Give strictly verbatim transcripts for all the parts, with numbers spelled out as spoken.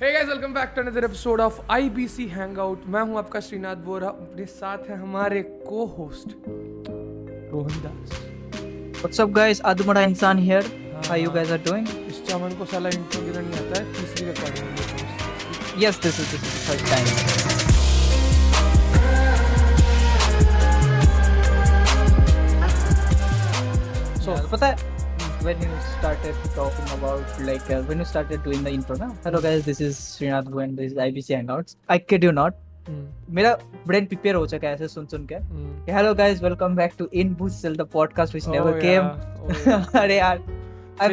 Hey guys, welcome back to another episode of IBC hangout. मैं हूं आपका श्रीनाथ बोरा, अपने साथ है हमारे को host Rohan Das. What's up guys, अधमरा इंसान here, how you guys are doing. इस चमन को साला इंट्रो गिरा नहीं आता है, तीसरी recording. Yes, this is this is first time. So पता है when you started talking about like uh, when you started doing the intro na, hello guys this is Srinath Gu and this is I B C Hangouts, I kid you not, hmm. मेरा brain prepare हो चुका है ऐसे सुन सुन के। hello guys welcome back to In Boost Cell, the podcast which oh never yeah. came oh अरे यार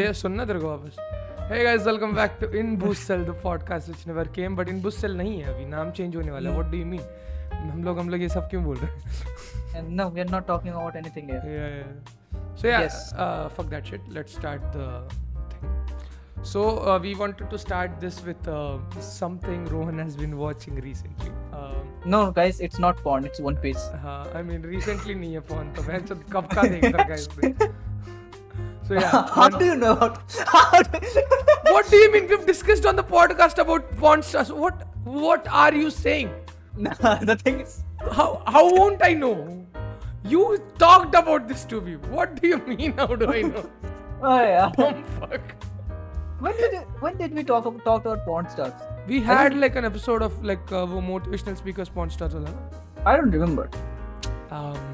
ये सुनना तेरे को वापस। hey guys welcome back to In Boost Cell, the podcast which never came, but In Boost Cell नहीं है अभी, नाम change होने वाला है। what do you mean हम लोग हम लोग ये सब क्यों बोल रहे हैं? no we are not talking about anything here. yeah, yeah. So yeah, yes. uh, fuck that shit. Let's start the thing. So uh, we wanted to start this with uh, something Rohan has been watching recently. Uh, no, guys, it's not porn. It's One Piece. Uh, I mean, recently नहीं है porn. तो मैं जब कब का देख रहा guys. So yeah. How do you know? How do you... What do you mean? We've discussed on the podcast about porn stars. What What are you saying? Nah, the thing is, how how won't I know? You talked about this to me. What do you mean? How do I know? Oh yeah. Dumb fuck. When did you, when did we talk about, talk about porn stars? We had like an episode of like uh, motivational speakers porn stars wala. I don't remember. Um,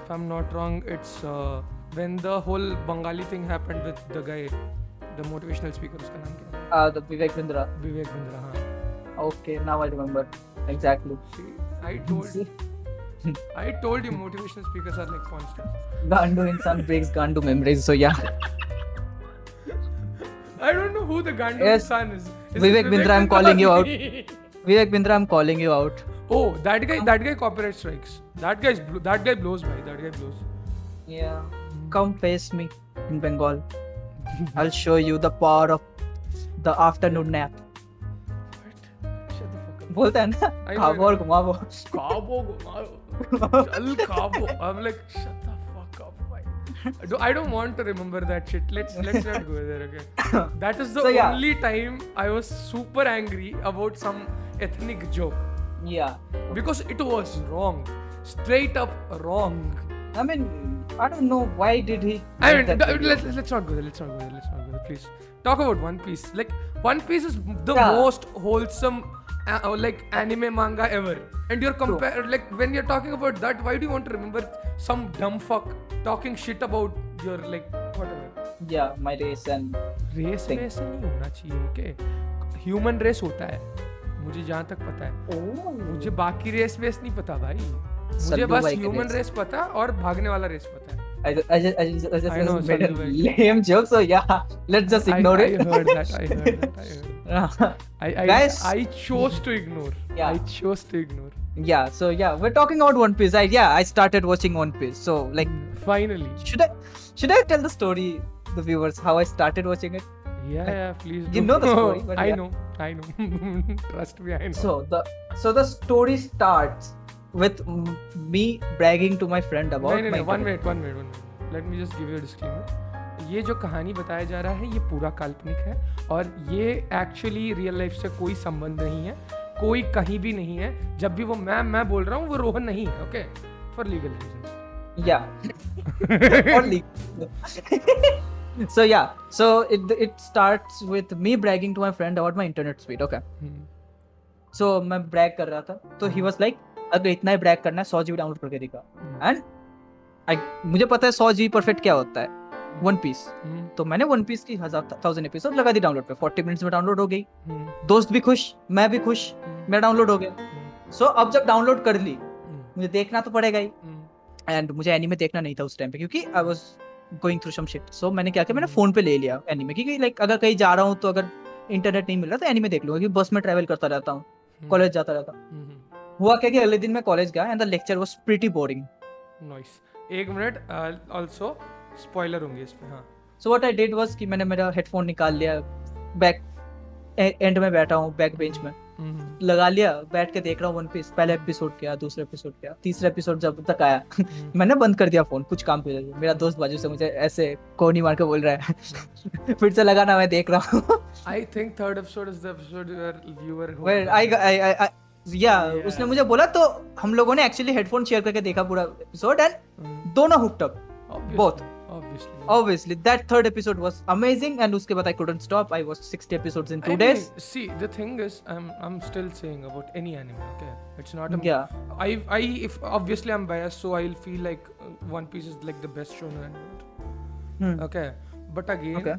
if I'm not wrong, it's uh, when the whole Bengali thing happened with the guy, the motivational speaker. Uska naam kya hai? Ah, the Vivek Bindra. Vivek Bindra. Haan. Okay, now I remember exactly. See, I told. I told you motivational speakers are like constant. Gandu insan breaks Gandu memories, so yeah. I don't know who the Gandu yes. insan is. is Vivek Bindra, I'm calling you out. Vivek Bindra, I'm calling you out. Oh, that guy, that guy copyright strikes. That guy, that guy blows, bhai. That guy blows. Yeah. Come face me in Bengal. I'll show you the power of the afternoon nap. बोलता है ना, काबो और घुमाओ, काबो घुमाओ, चल काबो। I'm like shut the fuck up, boy. I don't want to remember that shit. Let's let's not go there again. That is the so, yeah. only time I was super angry about some ethnic joke. Yeah. Because it was wrong, straight up wrong. I mean, I don't know why did he. I mean, that let's let's not go there. Let's not go there. Let's not go there. Please talk about One Piece. Like One Piece is the yeah. most wholesome. Uh, like anime manga ever, and you're compared so, like when you're talking about that, why do you want to remember some dumb fuck talking shit about your like whatever? Yeah, my race and race thing. race नहीं होना चाहिए, okay? Human race होता है, मुझे जहाँ तक पता है। oh. मुझे बाकी race वेस नहीं पता भाई, मुझे बस human race पता और भागने वाला race पता है। I just, I just, I just, I just, I know, made a lame joke, so yeah, let's just ignore I, it. I heard that. I heard that. I heard that. I, I, guys, I chose to ignore. Yeah. I chose to ignore. Yeah. So yeah, we're talking about One Piece. I yeah, I started watching One Piece. So like, finally. Should I should I tell the story, the viewers, how I started watching it? Yeah, like, yeah. Please. You do. know the story. But I yeah. know. I know. Trust me, I know. So the so the story starts with me bragging to my friend about. No, no, no. One minute. One minute. One minute. Let me just give you a disclaimer. ये जो कहानी बताया जा रहा है ये पूरा काल्पनिक है और ये एक्चुअली रियल लाइफ से कोई संबंध नहीं है, कोई कहीं भी नहीं है। जब भी वो मैं मैं बोल रहा हूँ वो रोहन नहीं है, okay, for legal reasons. Yeah for legal. So yeah so it it starts with me bragging to my friend about my internet speed, okay. So मैं ब्रैग कर रहा था तो ही वाज लाइक अगर इतना ही ब्रैग करना है सौ जीबी डाउनलोड करके दिखा। एंड आई मुझे पता है सौ जीबी परफेक्ट क्या होता है, वन पीस। hmm. तो मैंने वन पीस की हजार थाउजेंड एपिसोड लगा दी डाउनलोड पे, फोर्टी मिनट्स में डाउनलोड हो गई। hmm. दोस्त भी खुश, मैं भी खुश, hmm. मेरा डाउनलोड हो गया। सो hmm. so, अब जब डाउनलोड कर ली, hmm. मुझे देखना तो पड़ेगा ही। And hmm. मुझे एनीमे देखना नहीं था उस टाइम पे क्योंकि I was going through some shit. So मैंने क्या किया, मैंने फोन पे ले लिया एनीमे, क्योंकि लाइक अगर कहीं जा रहा हूँ तो अगर इंटरनेट नहीं मिल रहा तो एनीमे देख लूंगा, क्योंकि बस में ट्रैवल करता रहता हूँ, कॉलेज जाता रहता हूँ। हुआ क्या कि अगले दिन मैं कॉलेज गया and the lecture was pretty boring. Nice. एक मिनट, आल्सो स्पॉइलर होंगे इसमें। हाँ, so what I did was कि मैंने मेरा हेडफोन निकाल लिया, बैक एंड में बैठा हूँ, बैक बेंच में। लगा लिया, बैठ के देख रहा हूँ वन पीस। पहले एपिसोड क्या, दूसरे एपिसोड क्या, तीसरा एपिसोड जब तक आया मैंने बंद कर दिया फोन, कुछ काम के लिए। मेरा दोस्त बाजू से मुझे ऐसे कोनी मार के बोल रहा है फिर से लगाना, मैं देख रहा हूँ। I think third episode is the episode where you were where I I या उसने मुझे बोला, तो हम लोगों ने एक्चुअली हेडफोन शेयर करके देखा पूरा एपिसोड एंड दोनों hooked up both. Obviously. Obviously, that third episode was amazing, and उसके बाद I couldn't stop. I watched sixty episodes in two I mean, days. See, the thing is, I'm I'm still saying about any anime. Okay, it's not. A, yeah. I I if obviously I'm biased, so I'll feel like One Piece is like the best shonen. Hmm. Okay, but again, okay.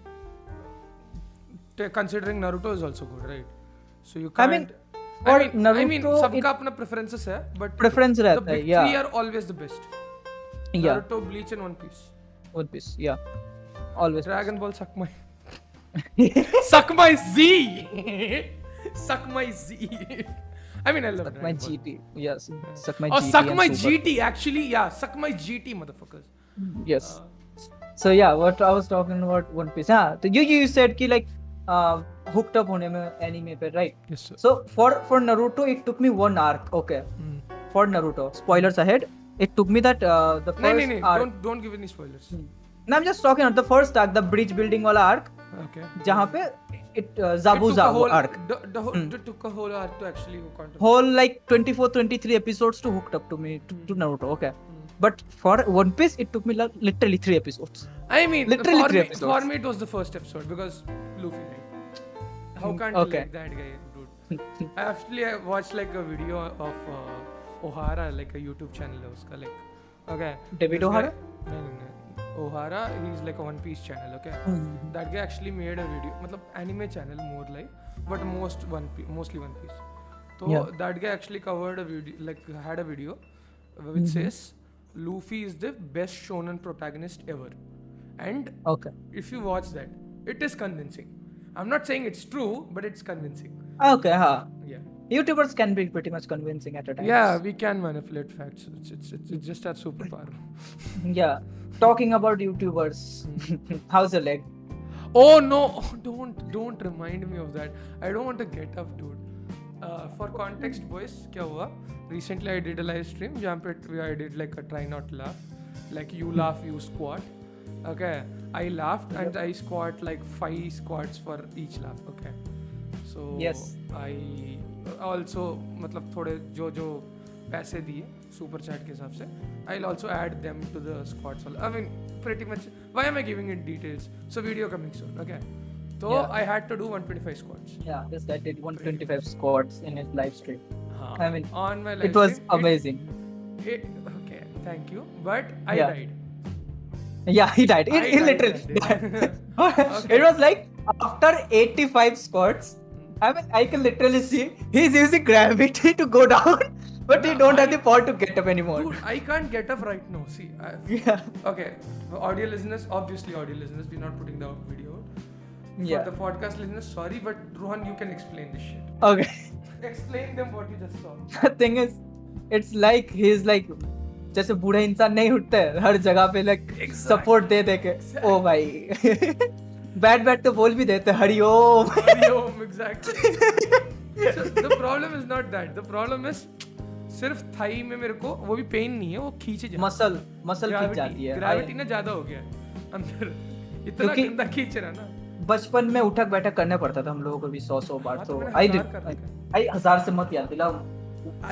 T- considering Naruto is also good, right? So you can't. I mean, I mean, Naruto, I mean, सबका अपना preferences है, but preference रहता है. The big yeah. three are always the best. Yeah. Naruto, Bleach, and One Piece. One Piece, yeah, always. Dragon Ball suck my, suck my Z, suck my Z. I mean, I love suck my G T. Yes, suck my. Oh, G T suck my G T. Actually, yeah, suck my G T, motherfuckers. Yes. Uh, so yeah, what I was talking about One Piece. Ah, so you you said ki like uh, hooked up hone mein anime pe, right? Yes, sir. So for for Naruto, it took me one arc. Okay. Mm. For Naruto, spoilers ahead. It took me that uh, the first no, no, no. arc. Don't don't give any spoilers. Hmm. No, I'm just talking about the first arc, the bridge building wala arc. Okay. Jahan pe it uh, Zabuza whole arc. The, the whole, hmm. It took a whole arc to actually hook onto. Whole like twenty-four, twenty-three episodes to hooked up to me to, to Naruto. Okay. Hmm. But for One Piece, it took me like literally three episodes. I mean, literally for three me, episodes. For me, it was the first episode because Luffy. Right? How can't you okay. like that guy, dude? I actually I watched like a video of. Uh, Ohara, like a YouTube channel है उसका, like, okay. David Ohara? No, no, no. Ohara, he's like a One Piece channel, okay. Mm-hmm. That guy actually made a video, मतलब anime channel more like, but most One Piece, mostly One Piece. So yeah. that guy actually covered a video, like had a video, which mm-hmm. says Luffy is the best shonen protagonist ever, and okay. if you watch that, it is convincing. I'm not saying it's true, but it's convincing. Okay, huh. Yeah. YouTubers can be pretty much convincing at a time. Yeah, we can manipulate facts. It's it's it's, it's just our superpower. Yeah, talking about YouTubers. How's your leg? Oh no! Oh, don't don't remind me of that. I don't want to get up, dude. Uh, for context, boys, क्या हुआ? Recently, I did a live stream. जहाँ पे I did like a try not laugh, like you laugh, you squat. Okay, I laughed and yep. I squat like five squats for each laugh. Okay, so yes. I also मतलब थोड़े जो जो पैसे दिए super chat के हिसाब से I'll also add them to the squads. I mean pretty much why am I giving it details? So video coming soon. Okay. So yeah. I had to do one twenty-five squads. Yeah, this guy did one twenty-five squads in his live stream. Haan. I mean on my live it was stream, amazing. It, it, okay, thank you. But I yeah. died. Yeah, he died. It, he died, literally died. Okay. It was like after eighty-five squads. I mean, I can literally see he's using gravity to go down, but yeah, he don't I, have the power to get up anymore. Dude, I can't get up right now. See, I, yeah. Okay, audio listeners, obviously audio listeners, we're not putting the video. Yeah. For the podcast listeners, sorry, but Rohan, you can explain this shit. Okay. Explain them what you just saw. The thing is, it's like he's like, जैसे बूढ़े इंसान नहीं उठते हर जगह पे like support दे दे के. Oh भाई. बैठ बैठ तो बोल भी देते हरिओम हरिओम exactly the problem is not that the problem is सिर्फ थाई में मेरे को वो भी पेन नहीं है वो खींचे जाती है मसल मसल खींच जाती है ग्रेविटी ना ज्यादा हो गया अंदर इतना गंदा खींच रहा ना बचपन में उठक बैठक करना पड़ता था हम लोगों को भी सौ सौ बार तो आई आई हजार से मत याद दिलाओ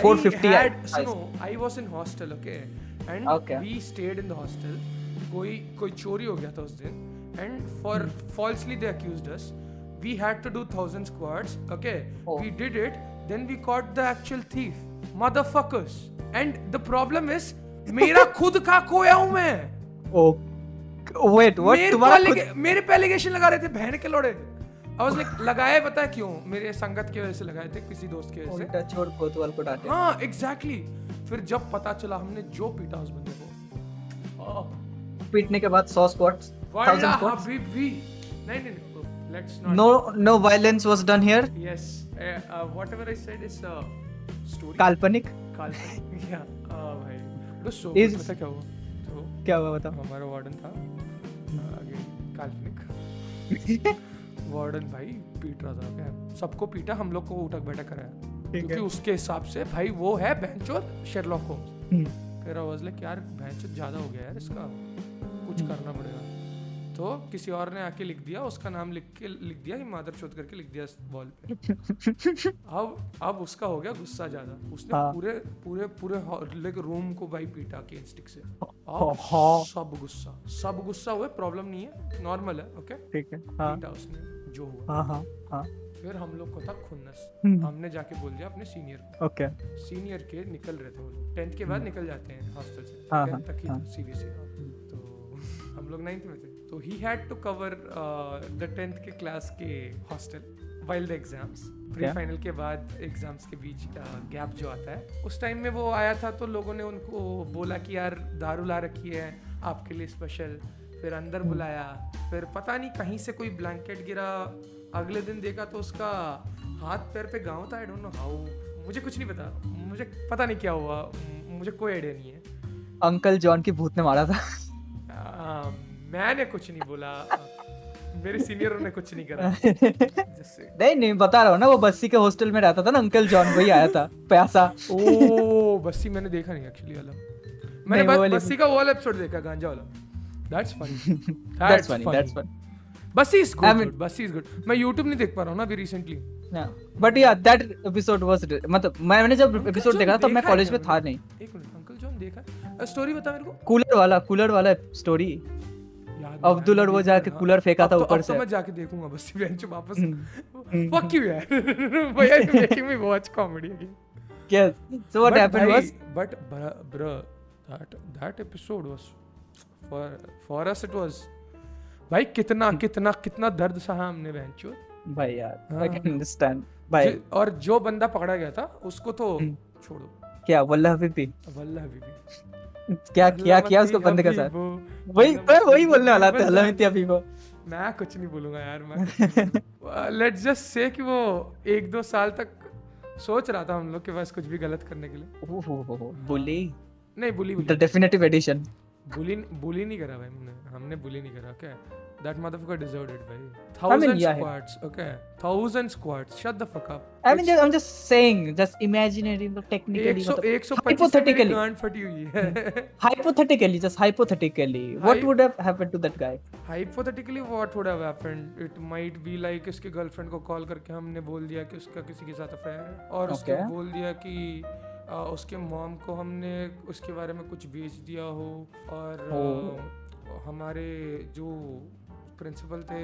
four fifty I was in hostel okay and we stayed in the hostel कोई कोई चोरी हो गया था उस दिन and for mm. falsely they accused us we had to do one thousand squads okay oh. we did it then we caught the actual thief motherfuckers and the problem is mera khud ka khoya hu main oh wait what tumhara mere pe allegation laga rahe the bhai ke lode I was like लगाया पता है क्यों मेरे संगत की वजह से लगाए थे किसी दोस्त की वजह से उल्टा छोड़ कोतवाल को डांटे हां exactly फिर जब पता चला हमने जो पीटा उस बंदे को पीटने के बाद one hundred squads one thousand squads habibi no no no let's not no no violence was done here yes uh, uh, whatever I said is a uh, story काल्पनिक काल्पनिक या भाई तो सो पता क्या हुआ तो क्या हुआ बताओ हमारा वार्डन था अगेन काल्पनिक वार्डन भाई पीट रहा था, क्या सबको पीटा, हम लोग को उठक बैठक कराया क्योंकि उसके हिसाब से भाई वो है बेंचोर शेरलॉक होम्स। फिर आवाज लग यार बेंचोर ज्यादा हो गया यार, इसका कुछ करना पड़ेगा। तो किसी और ने आके लिख दिया, उसका नाम लिख के लिख दिया मादर चोद करके लिख दिया वॉल पे। अब अब उसका हो गया गुस्सा ज्यादा, उसने पूरे पूरे पूरे लेक रूम को भाई पीटा के स्टिक से। सब गुस्सा सब गुस्सा हुए, प्रॉब्लम नहीं है, नॉर्मल है, ओके ठीक है, पीटा उसने जो हुआ। फिर हम लोग को था खुन्नस, हमने जाके बोल दिया अपने सीनियर को। ओके सीनियर के निकल रहे थे वो लोग, टेंथ के बाद निकल जाते हैं हॉस्टल से, टेंथ तक ही सीबीएसई। तो हम लोग नाइन्थ में थे, तो ही had to cover the tenth के क्लास के hostel while the exams. Pre final के बाद एग्जाम्स के बीच गैप जो आता है, उस टाइम में वो आया था, तो लोगों ने उनको बोला कि यार दारू ला रखी है आपके लिए स्पेशल। फिर अंदर बुलाया, फिर पता नहीं कहीं से कोई ब्लैंकेट गिरा, अगले दिन देखा तो उसका हाथ पैर पे घाव था। आई डोंट नो हाउ, मुझे कुछ नहीं पता, मुझे पता नहीं क्या हुआ, मुझे कोई आइडिया नहीं है। अंकल जॉन की भूत ने मारा था। आ, मैंने कुछ नहीं बोला, मेरे सीनियरों ने कुछ नहीं करा। जैसे नहीं नहीं बता रहा हूँ ना, वो बस्सी के हॉस्टल में रहता था ना अंकल जॉन, वही आया था प्यासा। ओ बस्सी मैंने देखा नहीं एक्चुअली वाला, मैंने बस बस्सी का वो एपिसोड देखा गांजा वाला। That's funny. That's funny. That's funny. Bassi is good. I mean, Bassi is good. मैं YouTube नहीं देख पा रहा हूँ ना अभी recently. Yeah. But yeah, that episode was मतलब मैंने जब episode देखा तो मैं college में था नहीं. एक मिनट, Uncle John देखा? Story बता मेरे को. Cooler वाला, cooler वाला story. अब्दुल और वो जाके कूलर फेंका था ऊपर से। अब तो मैं जाके देखूंगा बस्सी बेंच वापस। Fuck you यार. भैया you're making me watch comedy again. Yes. So what happened was? But bro, that that episode was. For, for us it was, भाई कितना कितना कितना दर्द सहा हमने बहनचोद भाई यार। I can understand भाई। और जो बंदा पकड़ा गया था उसको तो छोड़ो, क्या वल्लाह भी वल्लाह भी क्या क्या क्या उसको बंदे का साथ वही वही बोलने वाला था अल्लाह मित्या भी। वो मैं कुछ नहीं बोलूंगा यार, मैं लेट्स जस्ट से कि वो एक दो साल तक सोच रहा था हम लोग के पास कुछ भी गलत करने के लिए। ओहो बुली नहीं, bully the definitive edition. Bully bully नहीं करा भाई, हमने हमने बुली नहीं करा। क्या दैट मदरफकर डिजर्व्ड इट भाई। Thousand squads, okay thousand squads, shut the fuck up. I mean I am just saying, just imaginary the technically hypothetically earn for you hypothetically just hypothetically what would have happened to that guy. Hypothetically what would have happened, it might be like इसके girlfriend को call करके हमने बोल दिया कि उसका किसी के साथ अफेयर है, और उसके बोल दिया कि Uh, उसके मॉम को हमने उसके बारे में कुछ बेच दिया हो, और oh. uh, हमारे जो प्रिंसिपल थे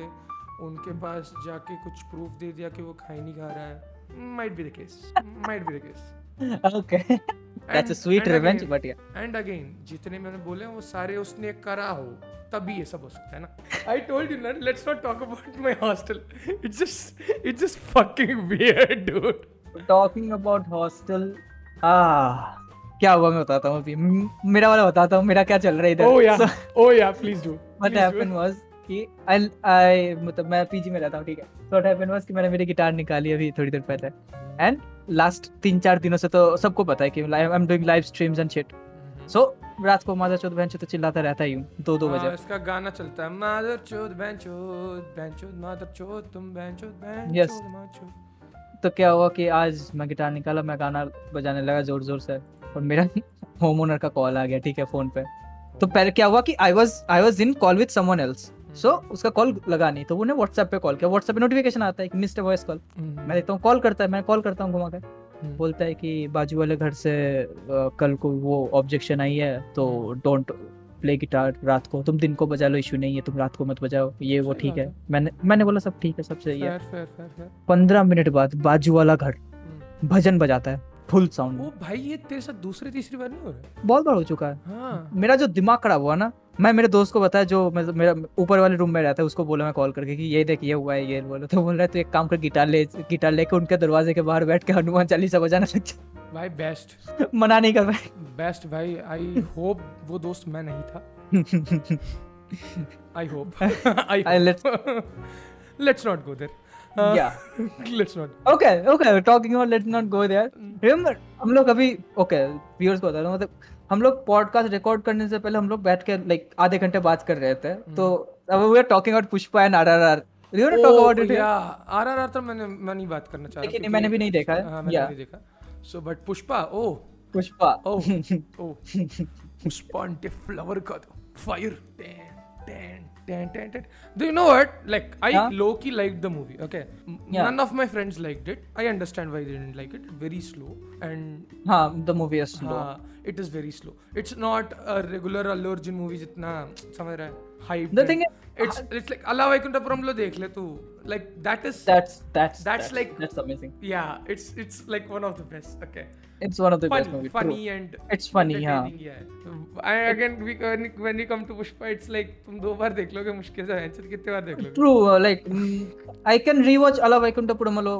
उनके पास जाके कुछ प्रूफ दे दिया कि वो खाई नहीं खा रहा है। Might be the case, might be the case. Okay that's a sweet revenge but yeah and again जितने मैंने बोले वो सारे उसने करा हो, तभी ये सब हो सकता है ना। I told you not, let's not talk about my hostel, it's just it's just fucking weird dude. Talking about hostel, Ah, क्या हुआ मैं बताता हूँ अभी, मेरा वाला बताता हूँ, मेरा क्या चल रहा है इधर। oh yeah, so, oh yeah, please do. What happened was कि I I मतलब मैं पीजी में रहता हूँ, ठीक है। So what happened was कि मैंने मेरी गिटार निकाली अभी थोड़ी देर पहले, and last तीन चार दिनों से तो सबको पता है कि I'm doing live streams and shit. So रात को मादर चोद बहनचोद तो चिल्लाता रहता ही हूँ दो दो बजे। इसका गाना चलता है मादर चोद बहनचोद बहनचोद मादर चोद तुम बहनचोद बहनचोद माचोद। तो क्या हुआ कि आज मैं गिटार निकाला, मैं गाना बजाने लगा जोर जोर से, और मेरा होम ओनर का कॉल आ गया, ठीक है, फोन पे। तो पहले क्या हुआ कि I was I was in call with someone else, so उसका कॉल लगा नहीं, तो उन्होंने व्हाट्सएप पे कॉल किया। व्हाट्सएप पे नोटिफिकेशन आता है कि मिस्ड वॉइस कॉल, मैं देखता हूँ, कॉल करता है, मैं कॉल करता हूँ, घुमा कर बोलता है कि बाजू वाले घर से कल को वो ऑब्जेक्शन आई है, तो डोंट प्ले गिटार रात को, तुम दिन को बजा लो, इशू नहीं है, तुम रात को मत बजाओ, ये वो ठीक है। मैंने मैंने बोला सब ठीक है, सब सही है। पंद्रह मिनट बाद बाजू वाला घर भजन बजाता है फुल साउंड। ओ भाई ये तेरे साथ दूसरी तीसरी बार नहीं हो रहा है? बहुत बार हो चुका है। हाँ। मेरा जो दिमाग खराब हुआ ना, मैं मेरे दोस्त को बताया जो मेरा ऊपर वाले रूम में रहता है, उसको बोला मैं कॉल करके कि ये देख ये हुआ है ये बोलो, तो बोल रहा है तो एक काम कर गिटार ले, गिटार लेके उनके दरवाजे के बाहर बैठ के हनुमान चालीसा बजाना लग जा भाई। बेस्ट मना नहीं कर भाई, बेस्ट भाई। आई होप वो दोस्त मैं नहीं था, I hope. I let's let's not go there, yeah let's not, okay okay talking about let's not go there. Remember हम लोग अभी ओके व्यूअर्स को बता रहा हूं, मतलब हम लोग पॉडकास्ट रिकॉर्ड करने से पहले हम लोग बैठ के लाइक आधे घंटे बात कर रहे थे, तो we are talking about Pushpa and RRR. You want to talk about it? Yeah, R R R तो मैंने मैं नहीं बात करना चाह रहा, लेकिन मैंने भी नहीं देखा है। हाँ, मैंने भी देखा। So but Pushpa, oh Pushpa, oh oh Pushpa and the flower का fire, damn damn damn damn। Do you know what? Like I low-key liked the movie. Okay, none of my friends liked it. I understand why they didn't like it. Very slow and हाँ, the movie is slow. It is very slow. It's not a regular Allu Arjun movie जितना समझ रहा है। Hype the thing is, it's it's like Ala Vaikunta Puramalo dekh le tu, like that is that's that's that's like that's amazing. Yeah, it's it's like one of the best. Okay, it's one of the funny, best movies. Funny True. And it's funny. Yeah. I again we when we come to Pushpa, it's like tum do baar dekh loge mushkil se, answer kitne baar dekh loge. True, like I can rewatch Ala Vaikunta Puramalo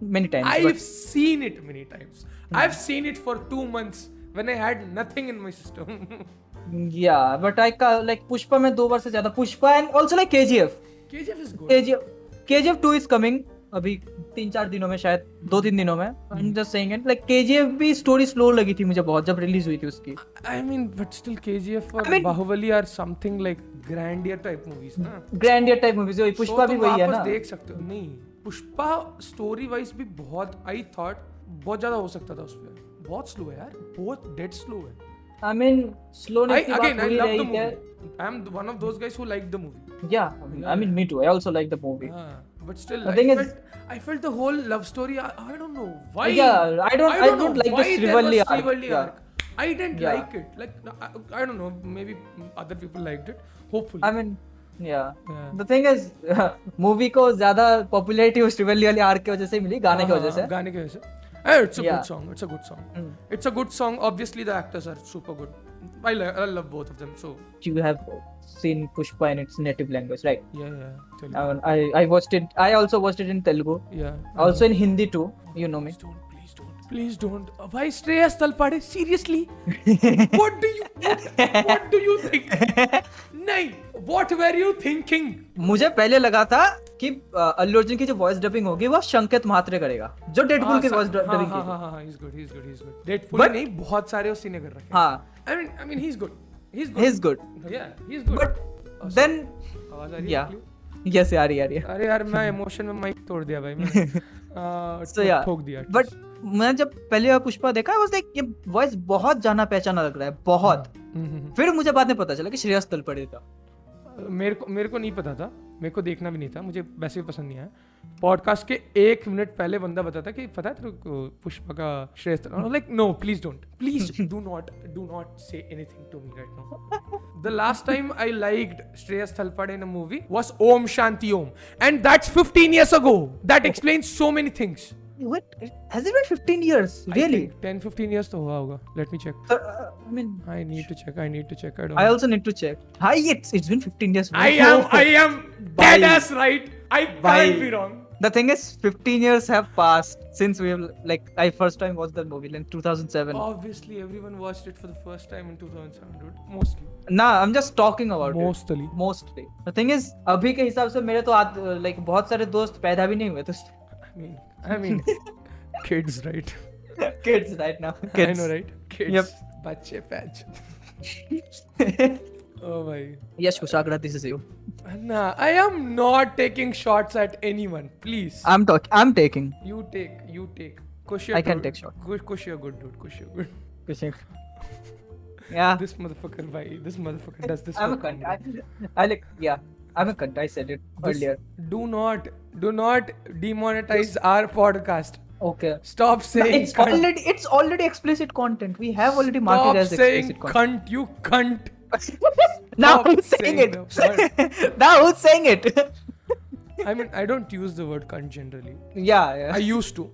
many times. I've but... seen it many times. Yeah. I've seen it for two months when I had nothing in my system. Yeah, but I like Pushpa में दो बार से ज़्यादा Pushpa and also like K G F. K G F is good. K G F two is coming अभी तीन चार दिनों में, शायद दो तीन दिनों में. I'm just saying it. Like K G F भी story slow लगी थी मुझे बहुत जब release हुई थी उसकी. I mean, but still K G F और I mean, Baahubali are something like grandeur type movies ना. Grandeur type movies वही Pushpa so, भी वही है ना. तो वापस देख सकते हो. नहीं, Pushpa story wise भी बहुत I thought बहुत ज़्यादा हो सकता था उसपे. बहुत slow है यार, बहुत dead slow है. I mean, slowness. I, again, I love the movie. I am one of those guys who like the movie. Yeah, I mean, yeah. I mean, me too. I also like the movie. Ah, but still, the I thing felt, is, I felt the whole love story. I, I don't know why. Yeah, I don't. I don't, I don't, don't like the Srivalli arc. Srivalli yeah. arc. I didn't yeah. like it. Like, I, I don't know. Maybe other people liked it. Hopefully. I mean, yeah. yeah. The thing is, movie को ज़्यादा popularity उस Srivalli वाली arc की वजह से मिली, गाने की वजह से. गाने की वजह से. Hey, it's a yeah. good song. It's a good song. Mm. It's a good song. Obviously, the actors are super good. I, lo- I love both of them. So you have seen Pushpa in its native language, right? Yeah, yeah. Telugu. I, I I watched it. I also watched it in Telugu. Yeah. Also yeah. in Hindi too. You know me. Please don't. Please don't. Please don't. Why Shreyas Talpade? Seriously? what do you? What, what do you think? Nay. What were you thinking? मुझे पहले लगा था कि अल्लू अर्जुन की जो voice dubbing होगी वो शंकेश महात्रे करेगा, जो डेडपूल की वॉइस डबिंग की। हां हां, he is good, he is good, he is good. Deadpool नहीं, बहुत सारे उसी ने कर रखे। हां, I mean I mean he is good, he is good, he is good. Yeah, he is good. But then आवाज आ रही है? यस यार, यार यार अरे यार मैं इमोशन में माइक तोड़ दिया भाई मैंने, ठोक दिया। बट मैं जब पहले बार पुष्पा देखा आई वाज लाइक ये वॉइस बहुत जाना पहचाना लग रहा है, बहुत। फिर मुझे बाद में पता चला कि श्रेयस तलपड़े था। मेरे को मेरे को नहीं पता था, मेरे को देखना भी नहीं था, मुझे वैसे भी पसंद नहीं आया। पॉडकास्ट के एक मिनट पहले बंदा बताता कि पता है तेरे को पुष्पा का Shreyas, like no please don't, please do not do not say anything to me right now. The last time I liked Shreyas Talpade in a movie was Om Shanti Om and that's fifteen years ago, that explains so many things. What has it been fifteen years? Really? ten fifteen years तो हुआ होगा. Let me check. Uh, I mean, I need to check. I need to check. I don't. I know. also need to check. Hi, it's it's been fifteen years. I am I am dead ass right. I can't be wrong. The thing is, fifteen years have passed since we have, like I first time watched that movie in two thousand seven. Obviously, everyone watched it for the first time in two thousand seven, dude. Mostly. Nah, I'm just talking about Mostly. it. Mostly. Mostly. The thing is, अभी के हिसाब से मेरे तो आज like बहुत सारे दोस्त पैदा भी नहीं हुए तो. I mean, I mean, kids, right? Kids right now. Kids. I know, right? Kids. Yep. Bache patch. Oh my. Yes, Kushagra, this is you. Nah, I am not taking shots at anyone. Please. I'm talking. I'm taking. You take. You take. Kush, I can take shots. Kush, you're good, dude. Kush, you're good. Kush. Yeah. This motherfucker, bhai. This motherfucker does this. I'm a cunt. I, I like. Yeah. I'm a cunt. I said it this, earlier. Do not. Do not demonetize yes. our podcast. Okay. Stop saying no, it's cunt. already it's already explicit content. We have already Stop marked it as explicit content. Cunt, you cunt. Now who's saying, saying it? Now who's saying it? I mean, I don't use the word cunt generally. Yeah, yeah. I used to.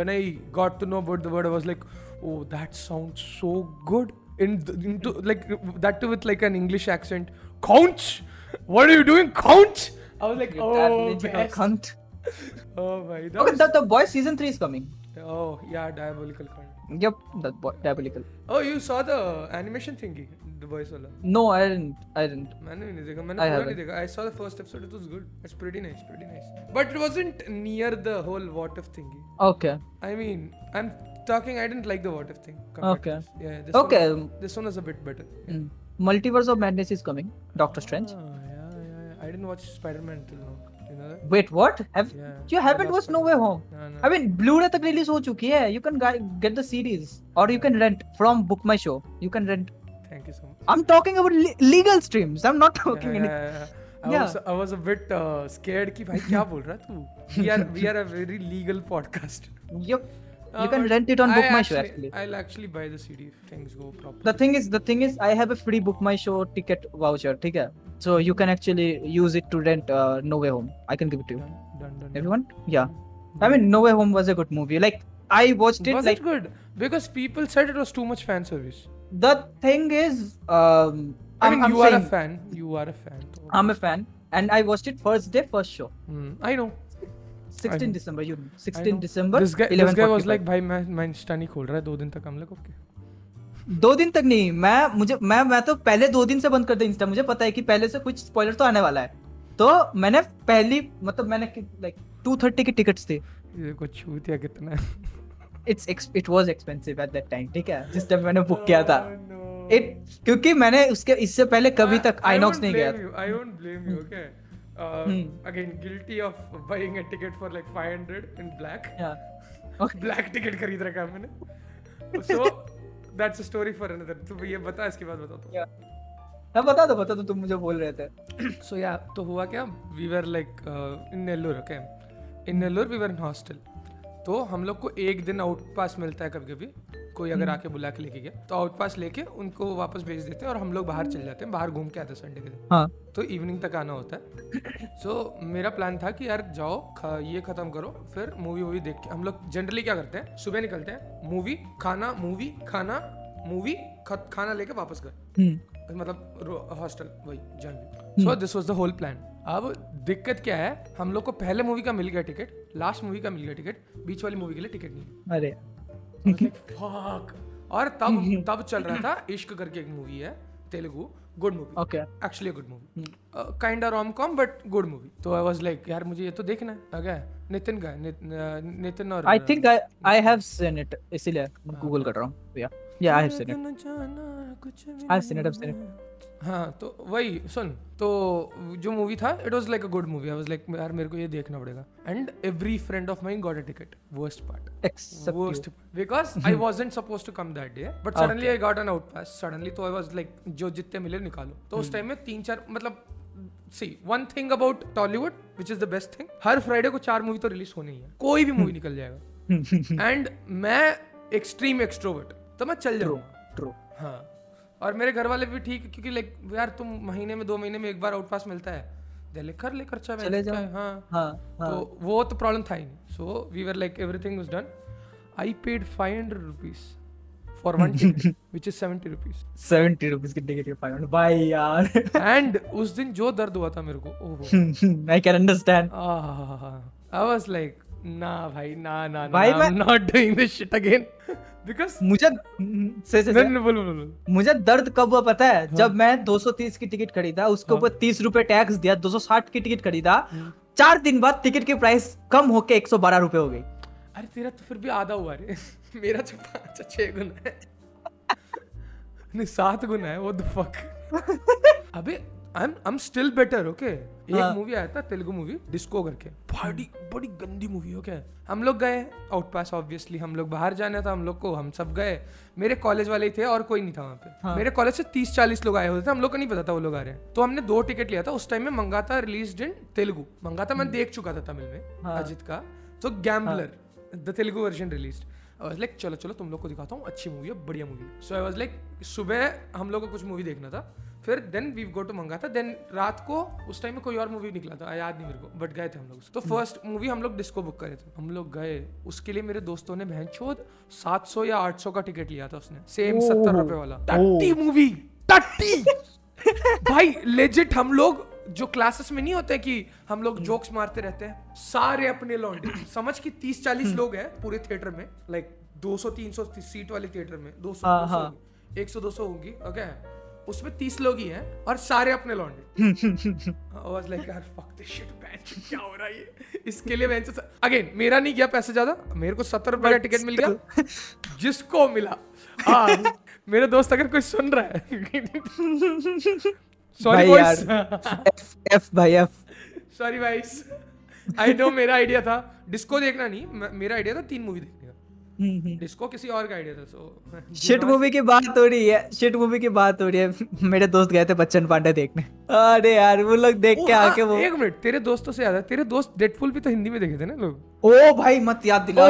When I got to know about the word, I was like, oh, that sounds so good. In th- into like that too with like an English accent. Count? What are you doing? Count? I was like, You're oh, best. cunt. Oh my. That okay, was... the, the boy season three is coming. Oh yeah, diabolical cunt. Yep, that boy diabolical. Oh, you saw the animation thingy, the boys wala. No, I didn't. I didn't. मैंने नहीं देखा. मैंने पूरा नहीं देखा. I saw the first episode. It was good. It's pretty nice. Pretty nice. But it wasn't near the whole what if thingy. Okay. I mean, I'm talking. I didn't like the what if thing. Okay. Yeah. This okay. One, this one is a bit better. Yeah. Mm. Multiverse of Madness is coming. Doctor Strange. Ah. I didn't watch Spider-Man till now. You know that? Wait, what? Have yeah. you haven't watched No Way Home? No, no. I mean, Blu-ray तक release हो चुकी है. You can get the series or you can rent from Book My Show. You can rent. Thank you so much. I'm talking about le- legal streams. I'm not talking yeah, anything. Yeah, yeah. I, yeah. was, I was a bit uh, scared कि भाई क्या बोल रहा तू? We are we are a very legal podcast. Yep. You uh, can rent it on I Book My Show actually. I'll actually buy the C D if things go properly. The thing is, the thing is, I have a free Book My Show ticket voucher, ठीक है? So you can actually use it to rent uh, No Way Home. I can give it to you. Done, done, done, Everyone? Yeah. Done. I mean, No Way Home was a good movie. Like I watched it. Was like, it good? Because people said it was too much fan service. The thing is, um, I mean, I'm, I'm you saying, are a fan. You are a fan. Totally. I'm a fan, and I watched it first day, first show. Hmm. I know. sixteen December, you know. sixteen December. This guy, this guy was like, भाई मैं मैं Insta नहीं खोल रहा है दो दिन तक हम लोग ओके. दो दिन तक नहीं, मैं मुझे मैं मैं तो पहले दो दिन से बंद कर दिया इंस्टा. मुझे पता है कि पहले से कुछ स्पॉइलर तो आने वाला है, तो मैंने पहली मतलब मैंने लाइक two thirty की टिकट्स थी. ये कुछ छूट या कितना? It's it was expensive at that time, ठीक है? जिस टाइम मैंने बुक किया था. It क्योंकि मैंने उसके इससे पहले कभी तक आईनॉक्स नहीं गया. I won't blame you, okay? Uh, hmm. Again, guilty of buying a ticket for like five hundred in black. Yeah. Okay. Black ticket खरीद रखा है मैंने. So that's a story for another. तुम ये बता, इसके बाद बता दो. Yeah. हाँ बता दो बता दो तुम मुझे बोल रहे थे. So yeah, तो हुआ क्या? We were like uh, in Nellore, okay? In Nellore we were in hostel. तो हम लोग को एक दिन आउट पास मिलता है कभी कभी. कोई अगर आके बुला के लेके गया तो आउट पास लेके उनको वापस भेज देते हैं और हम लोग बाहर चले जाते हैं. बाहर घूम के आते हैं संडे के दिन. हाँ. तो इवनिंग तक आना होता है. सो so, मेरा प्लान था कि यार जाओ ये खत्म करो फिर मूवी वूवी देख के. हम लोग जनरली क्या करते हैं, सुबह निकलते हैं, मूवी खाना मूवी खाना मूवी खाना लेके वापस घर, मतलब हॉस्टल वही join. So this was the whole plan. अब दिक्कत क्या है, हम लोग को पहले मूवी का मिल गया टिकट, लास्ट मूवी का मिल गया टिकट, बीच वाली मूवी के लिए टिकट नहीं. अरे Fuck. और तब तब चल रहा था इश्क करके एक मूवी है, Telugu, good movie, okay, actually good movie, kind of rom com but good movie. तो आई वाज लाइक यार मुझे ये तो देखना है. अगर नितिन का नितिन और I think I I have seen it, इसीलिए गूगल कर रहा हूं. Yeah yeah I have seen it, I seen it, I seen it. हां तो वही सुन, तो जो मूवी था it was like a good movie. I was like यार मेरे को ये देखना पड़ेगा. And every friend of mine got a ticket. Worst part, worst because I wasn't supposed to come that day but suddenly I got an out pass suddenly. तो I was like जो जितने मिले निकालो. तो उस टाइम में तीन चार मतलब see one thing about Tollywood which is the best thing, हर फ्राइडे को चार मूवी तो रिलीज होनी है, कोई भी मूवी निकल जाएगा. एंड मैं एक्सट्रीम एक्सट्रोवर्ट, तो मैं चल जाऊंगा. ट्रू. हां और मेरे घर वाले भी ठीक, क्योंकि लाइक यार तुम महीने में दो महीने में एक बार आउट पास मिलता है, ले कर ले खर्चा में जाए. हाँ हाँ तो वो तो प्रॉब्लम था ही नहीं. So we were like everything was done. I paid five hundred rupees for one ticket which is seventy rupees. seventy rupees की टिकट के five hundred भाई यार. एंड उस दिन जो दर्द हुआ था मेरे को, oh I can understand. I was like ना भाई ना ना ना, I am not doing this shit again. Because मुझे से, से, नहीं, नहीं, बोल, बोल, बोल. मुझे दर्द कब हुआ पता है? हाँ. जब मैं दो सौ तीस की टिकट खरीदा, उसके ऊपर हाँ. तीस रुपए टैक्स दिया, दो सौ साठ की टिकट खरीदा. हाँ. चार दिन बाद टिकट की प्राइस कम होके एक सौ बारह रुपए हो गई. अरे तेरा तो फिर भी आधा हुआ रे. मेरा तो पांच छह गुना है. नहीं सात गुना है. What the fuck? अबे I'm I'm still better, okay? हाँ. एक मूवी आया था तेलुगु मूवी, डिस्को करके, बड़ी बड़ी गंदी मूवी. okay? हम लोग गए आउट पास, ऑब्वियसली हम लोग बाहर जाना था हम लोग को, हम सब गए. मेरे कॉलेज वाले ही थे और कोई नहीं था वहाँ पे. हाँ. मेरे कॉलेज से तीस चालीस लोग आए होते थे, हम लोग को नहीं पता था वो लोग आ रहे हैं. तो हमने दो टिकट लिया था. उस टाइम में मंगाता रिलीज इन तेलुगु, मंगाता मैं देख चुका था तमिल में. हाँ. अजित का तो gambler the Telugu version release. I was like, चलो चलो तुम लोग को दिखाता हूँ, अच्छी मूवी है, बढ़िया movie. So I was like सुबह हम लोग को कुछ मूवी देखना था, फिर देन वी गो टू मंगा था, देन रात को उस टाइम में कोई और मूवी निकला था, याद नहीं मेरे को, बट गए थे हम लोग. तो फर्स्ट मूवी हम लोग डिस्को बुक करे थे, हम लोग गए. उसके लिए मेरे दोस्तों ने बहन चोद सात सौ या आठ सौ का टिकट लिया था उसने, सेम सत्तर रुपए वाला. टट्टी मूवी, टट्टी भाई लेजिट. हम लोग जो क्लासेस में नहीं होते कि हम लोग जोक्स मारते रहते हैं, सारे अपने लौंडे समझ कि तीस चालीस लोग हैं पूरे थिएटर में, लाइक दो सौ तीन सौ सीट वाले थिएटर में दो सौ एक सौ दो सौ होंगी, ओके, उसमें तीस लोग ही हैं और सारे अपने लौंडे. आई वाज लाइक यार फक दिस शिट मैन, क्या हो रहा है ये? इसके लिए मैंने अगेन मेरा नहीं गया पैसे ज्यादा, मेरे को सत्तर रुपए का टिकट मिल गया जिसको मिला. हां मेरे दोस्त अगर कोई सुन रहा है, सॉरी बॉयज, एफ एफ भाई F. Sorry guys, I know मेरा आइडिया था डिस्को देखना नहीं, मेरा आइडिया था तीन मूवी देखने का, डिस्को किसी और का आइडिया था। सो शिट मूवी की बात हो रही है, शिट मूवी की बात हो रही है। मेरे दोस्त गए थे बच्चन पांडे देखने, अरे यार वो लोग देख के आके वो एक मिनट, तेरे दोस्तों से याद है, तेरे दोस्त डेडपूल भी तो हिंदी में देखे थे ना लोग। ओ भाई मत याद दिला,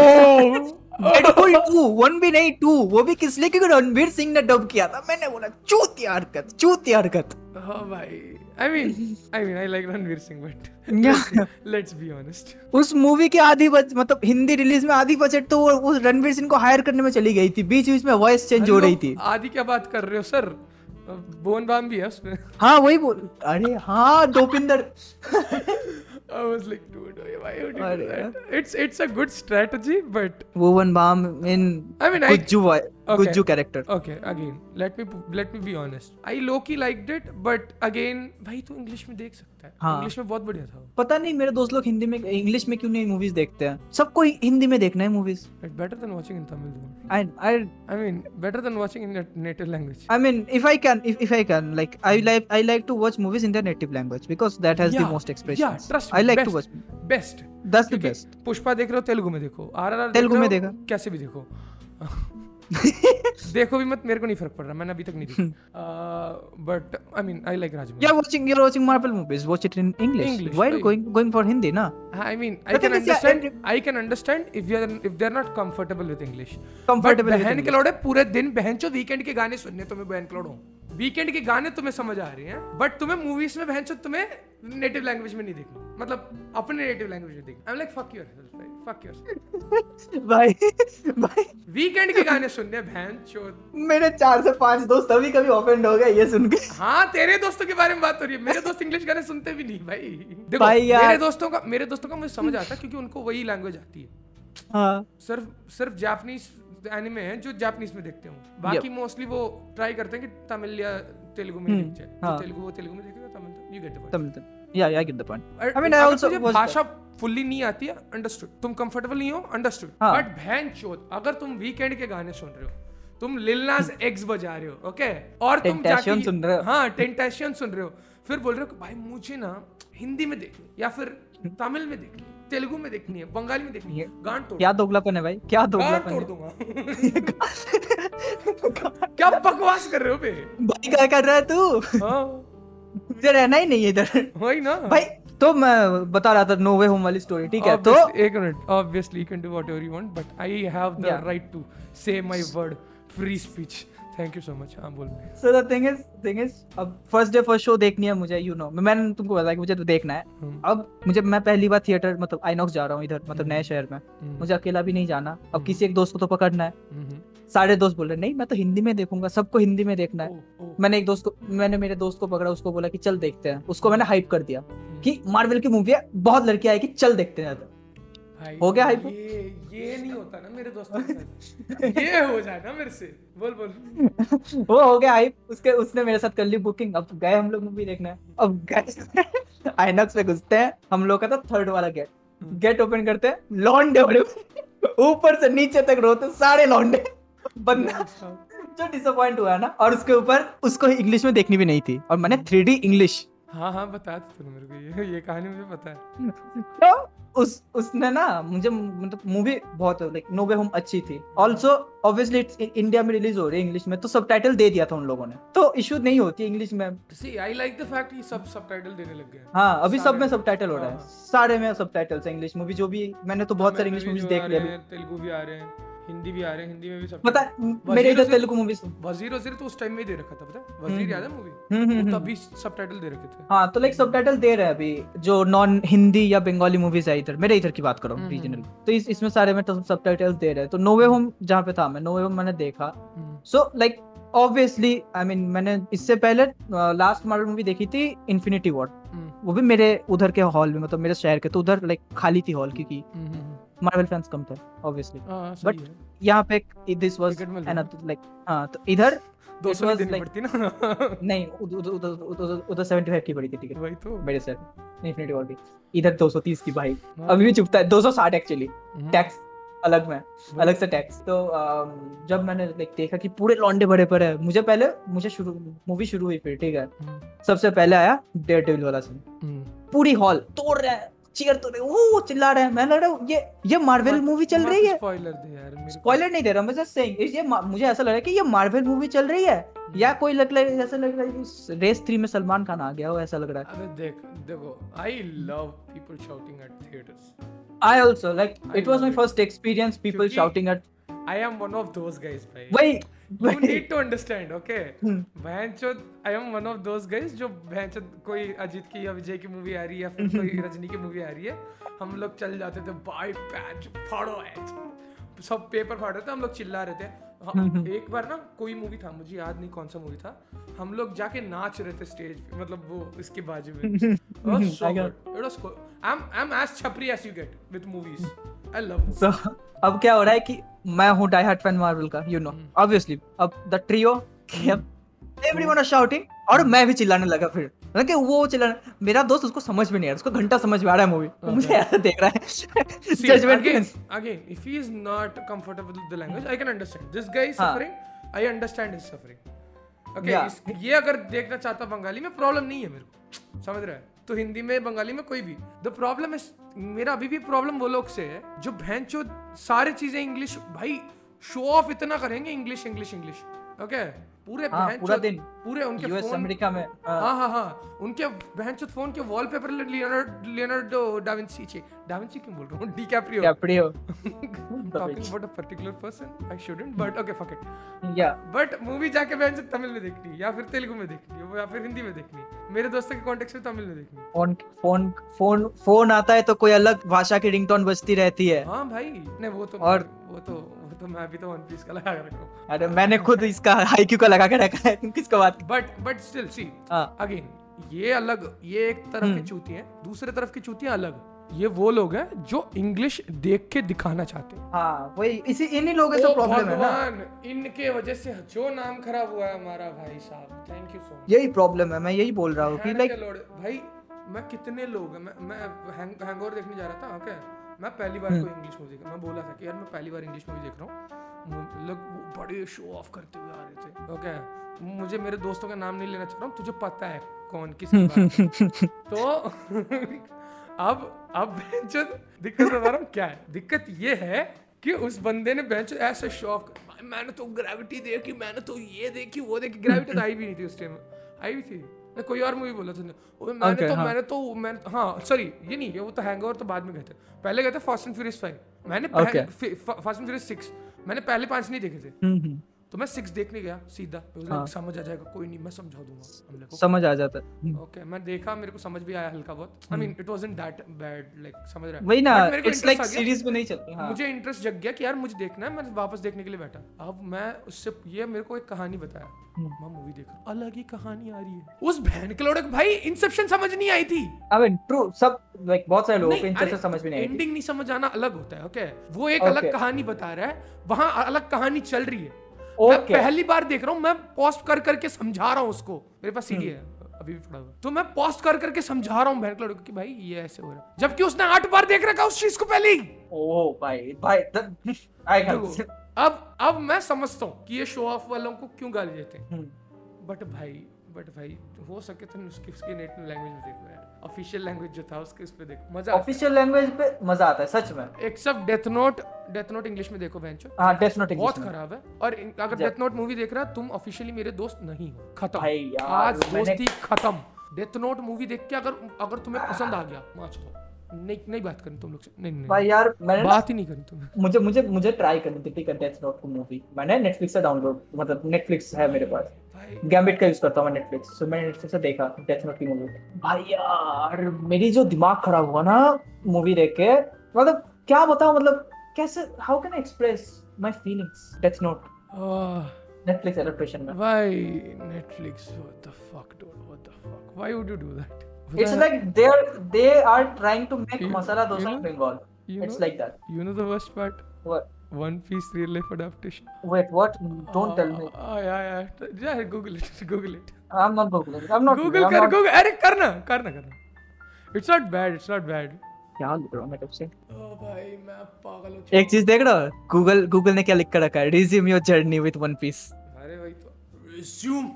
डेडपूल टू, वन भी नहीं टू, वो भी किस लिए, क्योंकि रणवीर सिंह ने डब किया था। मैंने बोला चूतिया हरकत, चूतिया हरकत। हां भाई, I mean, I mean, I like Ranveer Singh, but yeah. let's be honest. उस मूवी के आधी बच, मतलब हिंदी रिलीज में आधी बजट तो वो रणवीर सिंह को हायर करने में चली गई थी, बीच बीच में वॉइस चेंज हो रही थी। आधी क्या बात कर रहे हो सर, बोन बाम भी है उसमें। हाँ वही बोल, अरे हाँ Dopinder. I was like, dude, why would you do that? It's it's a good strategy, but Bowen Bam in I mean, I Gujju okay. Gujju character. Okay, again, let me let me be honest. I low-key liked it, but again, भाई तू English में देख सकता है। हाँ. English में बहुत बढ़िया था। पता नहीं मेरे दोस्त लोग हिंदी में, इंग्लिश में क्यों नहीं मूवीज देखते हैं? सबको हिंदी में देखना है movies. It's better than watching in Tamil. I I I mean, better than watching in their native language. I mean, if I can, if if I can, like I like I like to watch movies in their native language because that has yeah. the most expression. Yeah, trust me. I like best, to watch best. That's the best. Pushpa देख रहे हो तेलुगु में देखो, आरआरआर तेलुगु में देखा, कैसे भी देखो। देखो भी मत, मेरे को नहीं फर्क पड़ रहा, मैंने अभी तक नहीं देखी। But I mean I like Rajamouli. You are watching, you are watching Marvel movies, watch it in English while going going for Hindi ना। I mean I can understand, I can understand if you are if they are not comfortable with English. Comfortable बहन के लोड़े पूरे दिन बहनचोद weekend के गाने सुनने, तुम्हें बहन के लोड़ो वीकेंड के गाने तुम्हें समझ आ रहे हैं, बट तुम्हें मूवीज में बहनचोद तुम्हें नेटिव लैंग्वेज में नहीं देखना, मतलब अपने नेटिव लैंग्वेज में देखना। I am like fuck yourself, fuck yourself भाई भाई वीकेंड के गाने सुनने बहनचोद। मेरे चार से पांच दोस्त अभी कभी ऑफेंड हो गए ये सुन के। हां तेरे दोस्तों के बारे में बात हो रही है, मेरे दोस्त इंग्लिश गाने सुनते भी नहीं भाई। देखो भाई मेरे दोस्तों का मेरे दोस्तों का मुझे समझ आता है क्योंकि उनको वही लैंग्वेज आती है। हां सिर्फ सिर्फ जापानीज एनिमे है जो जापानीज में देखते हूं, बाकी मोस्टली वो ट्राई करते हैं कि तमिल या तेलुगु में देख जाए। तो तेलुगु वो तेलुगु में देखेगा, Tamil you get the point. Tamil yeah yeah get the point. I mean I also भाषा फुल्ली नहीं आती है, अंडरस्टूड, तुम कंफर्टेबल नहीं हो, अंडरस्टूड। बट बहनचोद अगर तुम वीकेंड के गाने सुन रहे हो, तुम लिल नास एक्स बजा रहे हो, ओके, और तुम जाके सुन रहे हो, हां टेंटेशन सुन रहे हो, फिर बोल रहे हो भाई मुझे ना हिंदी में देखनी या फिर तमिल में देखनी, तेलुगु में देखनी है, बंगाली में देखनी है, गांड तोड़। क्या दोगलापन है भाई, क्या दोगलापन, तोड़ दूंगा। क्या बकवास कर रहे हो बे भाई, क्या कर रहा है तू? हां मुझे रहना ही नहीं है इधर भाई ना भाई। तो मैं बता रहा था नो वे होम वाली स्टोरी, ठीक है? तो एक minute, obviously you can do whatever you want, but I have the right to say my word, free speech. Thank you so much. हां बोल। So the thing is thing is अब first day first show देखनी है मुझे, you know, मैंने तुमको बताया कि मुझे तो देखना है। अब मुझे, मैं पहली बार थिएटर मतलब आईनॉक्स जा रहा हूं इधर, मतलब नए शहर में, मुझे अकेला भी नहीं जाना, अब किसी एक दोस्त को तो पकड़ना है। सारे दोस्त बोल रहे नहीं मैं तो हिंदी में देखूंगा, सबको हिंदी में देखना है। ओ, ओ, मैंने एक दोस्त को मैंने मेरे दोस्त को पकड़ा, उसको बोला कि चल देखते हैं, उसको मैंने हाइप कर दिया कि मार्वल की मूवी है, बहुत लड़कियां आएगी, चल देखते हैं। हो गया हाइप? ये ये नहीं होता ना मेरे दोस्तों के साथ, ये हो जाए ना मेरे से। बोल बोल। वो हो गया हाइप, उसके उसने मेरे साथ कर ली बुकिंग, अब गए हम लोग मूवी देखना है। अब गए आईनॉक्स में घुसते हैं, हम लोग का था थर्ड वाला गेट, गेट ओपन करते हैं, लौंडे ऊपर से नीचे तक रोते, सारे लौंडे। बंदा जो डिसअपॉइंट हुआ ना, और उसके ऊपर उसको इंग्लिश में देखनी भी नहीं थी, और मैंने थ्री डी इंग्लिश। हाँ हाँ बता तूने मेरे को, ये ये कहानी मुझे पता है। तो उस उसने ना मुझे, मतलब मूवी बहुत लाइक नो वे होम अच्छी थी, ऑल्सो ऑब्वियसली इट्स इंडिया में रिलीज हो रही है इंग्लिश में, तो सबटाइटल दे दिया था उन लोगों ने, तो इश्यू नहीं होती इंग्लिश में। See I like the fact ये सब सबटाइटल देने लग गए। हां अभी सब में सबटाइटल हो रहा है, सारे में सबटाइटल्स है इंग्लिश मूवी जो भी। मैंने तो बहुत सारी इंग्लिश मूवीज देख ली, अभी तेलुगु भी आ रहे हैं, हिंदी भी आ रहे हैं, हिंदी में भी सब पता है। मेरे इधर तेलुगु मूवीज वजीर वजीर तो उस टाइम में ही दे रखा था, पता है वजीर याद है मूवी, तब भी सबटाइटल दे रखे थे। हां तो लाइक सबटाइटल दे रहे हैं अभी जो नॉन हिंदी या बंगाली मूवीज है इधर, मेरे इधर की बात कर रहा हूं रीजनल, तो इस इसमें सारे में तो सबटाइटल्स दे रहे हैं। तो नो वे होम जहां पे था मैं, नो वे होम मैंने देखा, so like obviously I mean मैंने इससे पहले लास्ट मार्वल मूवी देखी थी इंफिनिटी वॉर, वो भी मेरे उधर के हॉल में, मतलब मेरे शहर के, तो उधर लाइक खाली थी हॉल क्योंकि मार्वल फैंस कम थे ऑब्वियसली, बट यहाँ पे दिस वाज अनदर लाइक। हां तो इधर दो सौ देनी पड़ती ना, नहीं उधर उधर उधर पचहत्तर की पड़ी थी टिकट, वही तो मेरे सर इंफिनिटी वॉर भी, इधर दो सौ तीस की भाई अभी भी चुपता है, दो सौ साठ एक्चुअली टैक्स अलग में, अलग से टैक्स। तो जब मैंने लाइक देखा कि पूरे लौंडे भरे पर है, मुझे पहले मुझे शुरू मूवी शुरू हुई फिर, ठीक है, सबसे पहले आया डेयरडेविल वाला सीन, पूरी हॉल तोड़ रहा है, चीयर तोड़ रहे, वो चिल्ला रहे हैं। मैं लग रहा हूँ ये ये मार्वल मूवी चल रही है। स्पॉइलर दे यार, स्पॉइलर नहीं दे रहा, मैं जस्ट सेइंग। ये मुझे ऐसा लग रहा है कि ये मार्वल मूवी चल रही है या कोई लग रहा है, ऐसा लग रहा है रेस थ्री में सलमान खान आ गया हो, ऐसा लग रहा है। अरे देख देखो, I love people shouting at theatres. I also like it was my first experience people shouting at. I am one of those guys, bhai. Wait, wait. You need to understand, okay? Bhanchod, I am one of those guys जो bhanchod कोई अजीत की या विजय की movie आ रही है या फिर कोई रजनी की मूवी आ रही है, हम लोग चल जाते थे, बाय पैच फाड़ो ऐच, सब पेपर फाड़ रहे थे, हम लोग चिल्ला रहे थे। एक बार ना कोई मूवी था, मुझे याद नहीं कौन सा मूवी था, हम लोग जाके नाच रहे थे स्टेज पे, मतलब वो इसके बाजू में। I'm I'm as chhapri as you get with movies. I love it. So अब क्या हो रहा है कि मैं हूँ die hard fan Marvel का, you know, obviously. अब the trio, everyone is shouting और मैं भी चिल्लाने लगा फिर, मतलब कि वो चिल्लाने, मेरा दोस्त उसको समझ भी नहीं आ रहा, उसको घंटा समझ में आ रहा है मूवी, मुझे ऐसा देख रहा है। Judgment again, again, if he is not comfortable with the language, I can understand. This guy is suffering, I understand his suffering. Okay, ये अगर देखना चाहता बंगाली में problem नहीं है मेरे को, समझ रहा है? तो हिंदी में बंगाली में कोई भी। The problem is, मेरा अभी भी प्रॉब्लम वो लोग से है जो भैंचो सारी चीजें इंग्लिश, भाई शो ऑफ इतना करेंगे इंग्लिश इंग्लिश इंग्लिश, ओके, पूरे पूरा दिन पूरे उनके यूएस अमेरिका में। हाँ हाँ हाँ, उनके भैंचो फोन के wallpaper Leonardo Leonardo da Vinci चे डा विंची क्यों बोल रहा हूँ, DiCaprio DiCaprio talking about a particular person, I shouldn't, but okay fuck it या, बट मूवी जाके भैंचो तमिल में देखनी या फिर तेलुगु में देखनी या फिर हिंदी में देखनी, मेरे दोस्तों के कॉन्टेक्स्ट में तमिल में देखनी। फोन फोन फोन फोन आता है तो कोई अलग भाषा की रिंगटोन बजती रहती है। हाँ भाई, नहीं वो तो और वो तो वो तो मैं अभी तो वन पीस का लगा रखा हूँ। अरे मैंने खुद इसका हाईक्यू का लगा के रखा है, किसका बात। But but still see again, ये अलग, ये एक तरफ की चूती है, दूसरे तरफ की चूतियाँ अलग। ये वो लोग हैं जो इंग्लिश देख के दिखाना चाहते हैं। हाँ, वही इसी इन्हीं लोगों से प्रॉब्लम है ना, इनके वजह से जो नाम खराब हुआ है हमारा, भाई साहब थैंक यू सो मच। यही प्रॉब्लम है, मैं यही बोल रहा हूँ कि लाइक भाई मैं कितने लोग हैं, मैं मैं हैंगओवर देखने जा रहा था, ओके, मैं पहली बार कोई इंग्लिश मूवी देखा, मैं बोला था कि यार मैं पहली बार इंग्लिश मूवी देख रहा हूँ, लोग बड़े शो ऑफ करते हुए आ रहे थे, ओके, मुझे मेरे दोस्तों का नाम नहीं लेना चाह रहा हूँ, तुझे पता है कौन किसकी, तो अब अब बेंचों दिक्कत बता रहा हूँ क्या है। दिक्कत ये है कि उस बंदे ने बेंचों ऐसे शौक, मैंने तो ग्रेविटी देखी, मैंने तो ये देखी वो देखी, ग्रेविटी तो आई भी नहीं थी उस टाइम, आई भी थी ना, कोई और मूवी बोला तुमने, मैंने okay, तो हाँ। मैंने तो मैंने हाँ सॉरी ये नहीं है, वो तो हैंगओवर तो बाद में गए थे, पहले गए थे फास्ट एंड फ्यूरियस फाइव, मैंने फास्ट एंड फ्यूरियस सिक्स, मैंने पहले पाँच नहीं देखे थे, तो मैं सिक्स देखने गया सीधा, हाँ। समझ आ जाएगा, कोई नहीं मैं समझा दूंगा, समझ आ जाता है, ओके, मैं देखा, मेरे को समझ भी आया हल्का बहुत, I mean it wasn't that bad, like समझ रहा है वही ना, इट्स लाइक सीरीज में नहीं चलती। हाँ। मुझे इंटरेस्ट जग गया कि यार मुझे देखना है, मैं वापस देखने के लिए बैठा, अब मैं उससे ये मेरे को एक कहानी बताया, मैं मूवी देख रहा हूँ, अलग ही कहानी आ रही है उस बहन के लोड़क, भाई इंसेप्शन समझ नहीं आई थी, अबे ट्रू, सब लाइक बहुत सारे लोगों को इंसेप्शन समझ में नहीं आई, एंडिंग नहीं समझ आना अलग होता है, ओके, वो एक अलग कहानी बता रहा है, वहाँ अलग कहानी चल रही है, मैं okay. पहली बार देख रहा हूँ, मैं पॉज कर करके समझा रहा हूँ उसको, मेरे पास सीडी है अभी भी पड़ा हुआ, तो मैं पॉज कर करके समझा रहा हूँ बहन लड़के कि भाई ये ऐसे हो रहा है, जबकि उसने आठ बार देख रखा उस चीज को पहले ही। ओह भाई भाई द... अब अब मैं समझता हूँ कि ये शो ऑफ वालों को क्यों गाली देते हैं, बट भाई बट भाई हो सके तो उसकी उसकी नेटिव लैंग्वेज में देखो यार, ऑफिशियल लैंग्वेज जो था उसके उस पे देखो, मजा ऑफिशियल लैंग्वेज पे मजा आता है सच में। एक सब Death Note Death Note English में देखो बेंचो, हां डेथ नोट बहुत खराब है, और अगर डेथ नोट मूवी देख रहा तुम ऑफिशियली मेरे दोस्त नहीं हो, खत्म भाई यार, आज दोस्ती खत्म। डेथ नोट मूवी देख के अगर अगर तुम्हें पसंद आ गया मच तो नहीं नहीं बात करनी तुम लोग से, नहीं नहीं भाई यार, मैंने बात ही नहीं करनी तुम, मुझे मुझे मुझे ट्राई करनी थी ठीक है डेथ नोट की मूवी, मैंने नेटफ्लिक्स से डाउनलोड, मतलब नेटफ्लिक्स है मेरे पास, गैम्बिट का यूज करता हूँ नेटफ्लिक्स, तो मैंने नेटफ्लिक्स से देखा डेथ नोट की मूवी, भाई यार मेरी जो दिमाग खराब हुआ ना मूवी देख के, मतलब क्या बताऊँ, मतलब कैसे, how can I express my feelings death note Netflix adaptation में, भाई Netflix what the fuck do, what the fuck, why would you do that, it's like they are they are trying to make masala dosa in Bengal, it's like that, you know the worst part, what One Piece real life adaptation. Wait, what? Don't uh, tell me. Ah, uh, yeah, yeah. Yeah, Google it. Google it. I'm not Googling it. I'm not. Google, I'm kar, not... Google. अरे करना, करना, करना. It's not bad. It's not bad. क्या लिख रहा हूँ मैं तब से? Oh भाई मैं पागल हो चुका हूँ. एक चीज देख रहा हूँ. Google Google ने क्या लिख कर रखा है? Resume your journey with One Piece. अरे भाई तो resume.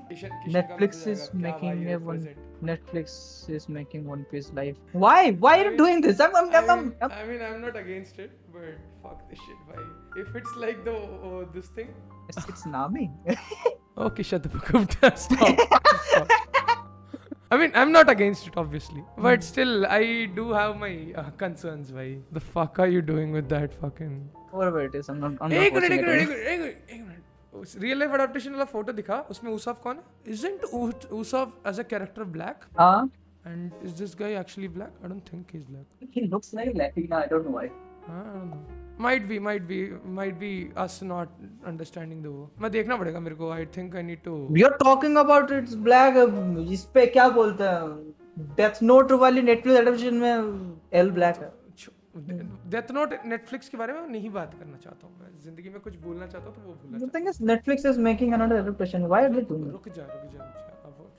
Netflix is making a one. Netflix is making One Piece live. Why? Why are I you mean, doing this? I'm, I'm, I, I'm, mean, I'm, I mean, I'm not against it, but fuck this shit. Why? If it's like the uh, this thing, it's, it's Nami. Okay, shut the fuck up. Stop. Stop. I mean, I'm not against it, obviously, but still, I do have my uh, concerns. Why? The fuck are you doing with that fucking? Whatever it is, I'm not. I'm not hey, watching it. Hey, good, hey, good, hey, good. Real life adaptation वाला photo दिखा उसमें उसाफ कौन है isn't उसाफ as a character black हां and is this guy actually black I don't think he is black he looks like Latino I don't know why हां might be might be might be us not understanding the मैं देखना पड़ेगा मेरे को I think I need to we are talking about it's black इस पे क्या बोलते हैं डेथ नोट वाली नेटफ्लिक्स अडॉप्टेशन में एल ब्लैक है डेथ नोट नेटफ्लिक्स के बारे में नहीं बात करना चाहता हूं मैं जिंदगी में कुछ बोलना चाहता हूं तो वो बोलना चाहता हूं Netflix is making another adaptation why are you doing रुक जा रुक जा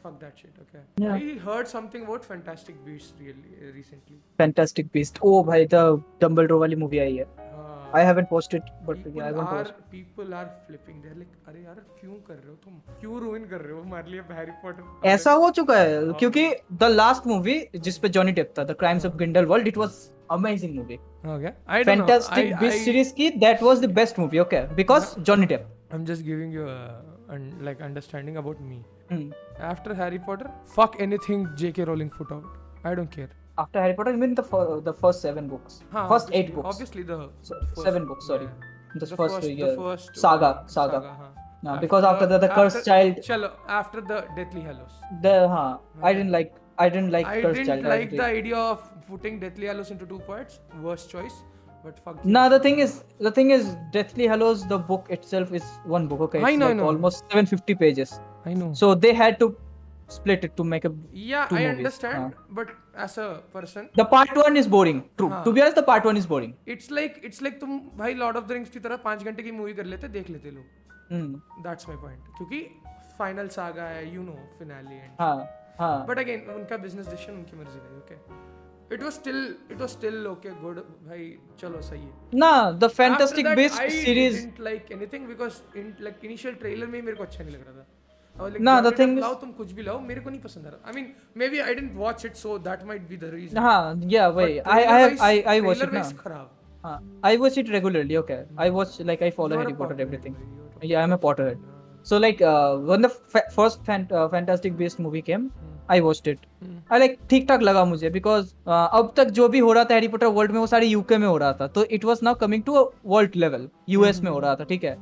fuck that shit okay I heard something about Fantastic Beasts really recently Fantastic Beasts oh bhai the Dumbledore wali movie aayi hai I haven't watched it but people yeah, I haven't watched it. People are flipping they're like अरे यार क्यों कर रहे हो तुम क्यों ruin कर रहे हो हमारे लिए Harry Potter ऐसा हो चुका है क्योंकि the last movie जिस पे Johnny Depp था The Crimes of Grindelwald it was amazing movie okay I don't Fantastic know. I, Beast I, series ki that was the best movie okay because yeah. Johnny Depp I'm just giving you a un, like understanding about me mm. after Harry Potter fuck anything J K Rowling put out I don't care after Harry Potter I mean the the first seven books Haan, first eight books obviously the so, first, seven books sorry yeah. the, the first, first, year, the first saga saga, saga huh. no, because after, after the, the cursed after, child chalo after the Deathly Hallows the ha huh. I didn't like I didn't like I didn't child, like the idea of putting Deathly Hallows into two parts. Worst choice, but fuck. Nah, the thing is, the thing is, Deathly Hallows, the book itself is one book. Okay, it's I know, like I know. Almost seven hundred fifty pages. I know. So they had to split it to make a. Yeah, two I movies. Understand, uh. but as a person, the part one is boring. True. Uh. To be honest, the part one is boring. It's like it's like तुम भाई Lord of the Rings की तरह पांच घंटे की movie कर लेते देख लेते लोग. Hmm. That's my point. क्योंकि final saga है, you know, finale and. हाँ. हाँ. But again, उनका business decision उनकी मर्जी है, okay. It was still, it was still okay, good. भाई चलो सही है. Nah, the Fantastic Beasts series. I didn't like anything because in like initial trailer में मेरे को अच्छा नहीं लग रहा था. और like nah, the thing is, लाओ तुम कुछ भी लाओ मेरे को नहीं पसंद आ रहा. I mean, maybe I didn't watch it, so that might be the reason. हाँ, yeah, वही. I I I I watch it ना. खराब. हाँ, I watch it regularly, okay. I watch like I follow Harry Potter everything. Yeah, I'm a Potterhead. So like uh, when the fa- first fan- uh, Fantastic Beasts movie came, hmm. I watched it. Hmm. I like ठीक ठाक लगा मुझे because uh, अब तक जो भी हो रहा था Harry Potter world में वो सारे U K में हो रहा था तो it was now coming to a world level U S hmm. में हो रहा था ठीक है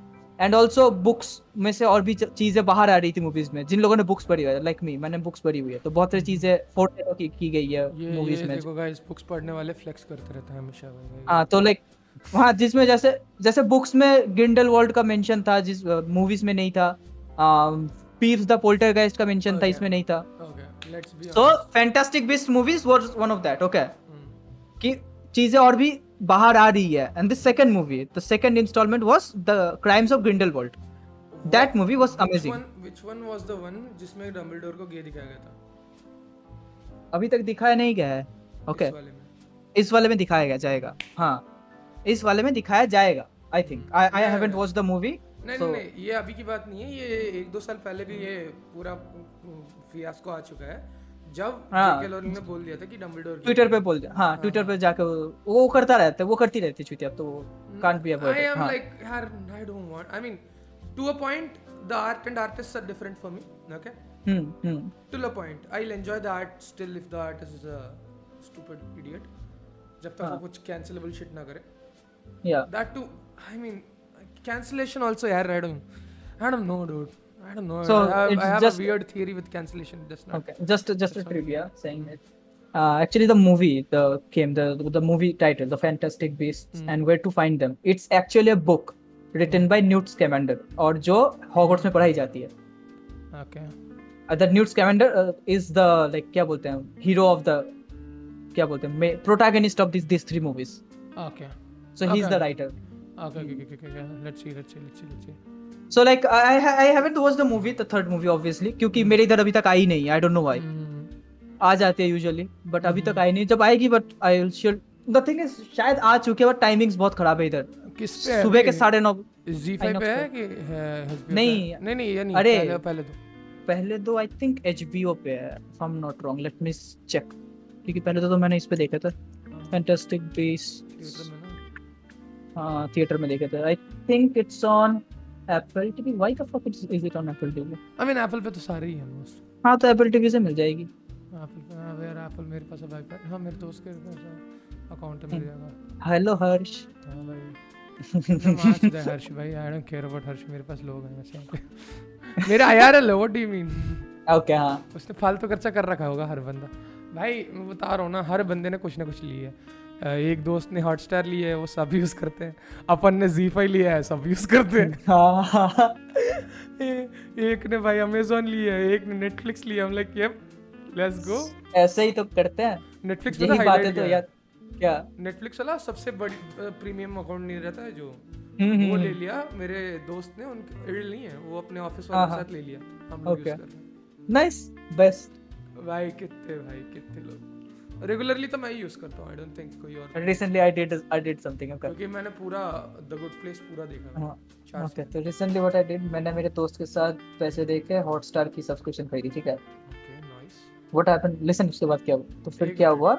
and also books में से और भी चीजें बाहर आ रही थी movies में जिन लोगों ने books पढ़ी हुई है like me मैंने books पढ़ी हुई है तो बहुत सारी चीजें फोर्ट की, की गई है ये, movies ये, में देखो guys books पढ़ने वाले flex करते रहते हैं हमेशा हाँ तो like हाँ जिसमें जैसे जैसे बुक्स में ग्रिंडलवाल्ड का मेंशन था जिस मूवीज uh, में नहीं था पीव्स द पोल्टरगाइस्ट का मेंशन okay. था इसमें नहीं था okay let's be so fantastic beast movies was one of that okay कि चीजें और भी बाहर आ रही है and the second movie the second instalment was the crimes of Grindelwald that movie was amazing which one was the one जिसमें Dumbledore को गे दिखाया गया था अभी तक दिखाया नहीं गया है ओके okay. इस वाले में दिखाया गया जाएगा हाँ इस वाले में दिखाया जाएगा I think I I haven't watched the movie नहीं नहीं ये अभी की बात नहीं है ये एक दो साल पहले भी ये पूरा फियास्को आ चुका है जब जेके लोरिंग ने बोल दिया था कि डंबलडोर ट्विटर पे बोल दिया हां ट्विटर पे जाके वो करता रहता है वो करती रहती चुतिया अब तो can't be about I am like यार I don't want I mean to a point the art and artists are different for me okay hmm hmm to a point I will enjoy the art still if the artist is a stupid idiot जब तक वो कुछ cancellable shit ना करे Yeah. That too. I mean, cancellation also. Yeah, I don't. I don't know, dude. I don't know. So I have, I have just, a weird theory with cancellation. That's not. Okay. Just, just a trivia saying it. Uh, actually, the movie, the came the the movie title, The Fantastic Beasts mm. and Where to Find Them. It's actually a book written by Newt Scamander, और जो Hogwarts में पढ़ाई जाती है. Okay. Uh, that Newt Scamander uh, is the like क्या बोलते हैं hero of the क्या बोलते हैं protagonist of these these three movies. Okay. So okay. he's the writer. Okay, okay, okay, okay. Let's see, let's see, let's see, let's see. So like I I haven't watched the movie, the third movie obviously, क्योंकि मेरे इधर अभी तक आई नहीं है. I don't know why. आ जाती है usually, but अभी तक आई नहीं. जब आएगी, but I will sure. The thing is, शायद आ चुकी है, but timings बहुत खराब है इधर. किस पे? सुबह के साढ़े नौ. जी फाइव पे है कि? नहीं, नहीं, नहीं, ये नहीं. अरे पहले तो. पहले दो आई थिंक एचबीओ पे है, if I am not wrong, let me check, क्योंकि पहले दो तो मैंने इस पे देखा था, फैंटास्टिक बीस्ट, हाँ थिएटर में देखा था। I think it's on Apple TV. Why the fuck is it on Apple TV? I mean Apple पे तो सारे ही हैं मोस्ट। हां तो एप्पल टीवी से मिल जाएगी। एप्पल पे हां यार, एप्पल मेरे पास अब आईपैड, हां मेरे दोस्त के पास अकाउंट मिल जाएगा। हेलो हर्ष। हां भाई नमस्ते तो हर्ष भाई। I don't care about Harsh, मेरे पास लोग हैं वैसे मेरा IRL. What do you mean? Okay हां उसने फालतू खर्चा कर रखा होगा हर बंदा। भाई मैं बता रहा हूं ना, हर बंदे ने कुछ ना कुछ लिया है। एक दोस्त ने हॉटस्टार लिया है, वो सब यूज़ करते हैं। अपन ने जी फाइव लिया है, सब यूज़ करते हैं। हाँ एक ने भाई अमेजोन लिया है, एक ने नेटफ्लिक्स लिया। हम लाइक यप लेट्स गो, ऐसे ही तो करते हैं। नेटफ्लिक्स पे हाईलाइट तो यार क्या, नेटफ्लिक्स वाला सबसे बड़ी प्रीमियम अकाउंट नहीं रहता है जो, वो ले लिया मेरे दोस्त ने। उनके एड नहीं है, वो अपने ऑफिस वालों के साथ ले लिया। हम यूज़ कर रहे हैं। नाइस बेस्ट भाई। कितने भाई कितने लोग रेगुलरली तो मैं ही यूज करता हूं। आई डोंट थिंक कोई और। Recently I did I did something okay, क्योंकि मैंने पूरा द गुड प्लेस पूरा देखा। हां ओके, तो रिसेंटली व्हाट आई डिड, मैंने मेरे दोस्त के साथ पैसे देके हॉटस्टार की सब्सक्रिप्शन खरीदी। ठीक है okay nice. What happened listen, उसके बाद क्या हुआ? तो फिर क्या हुआ,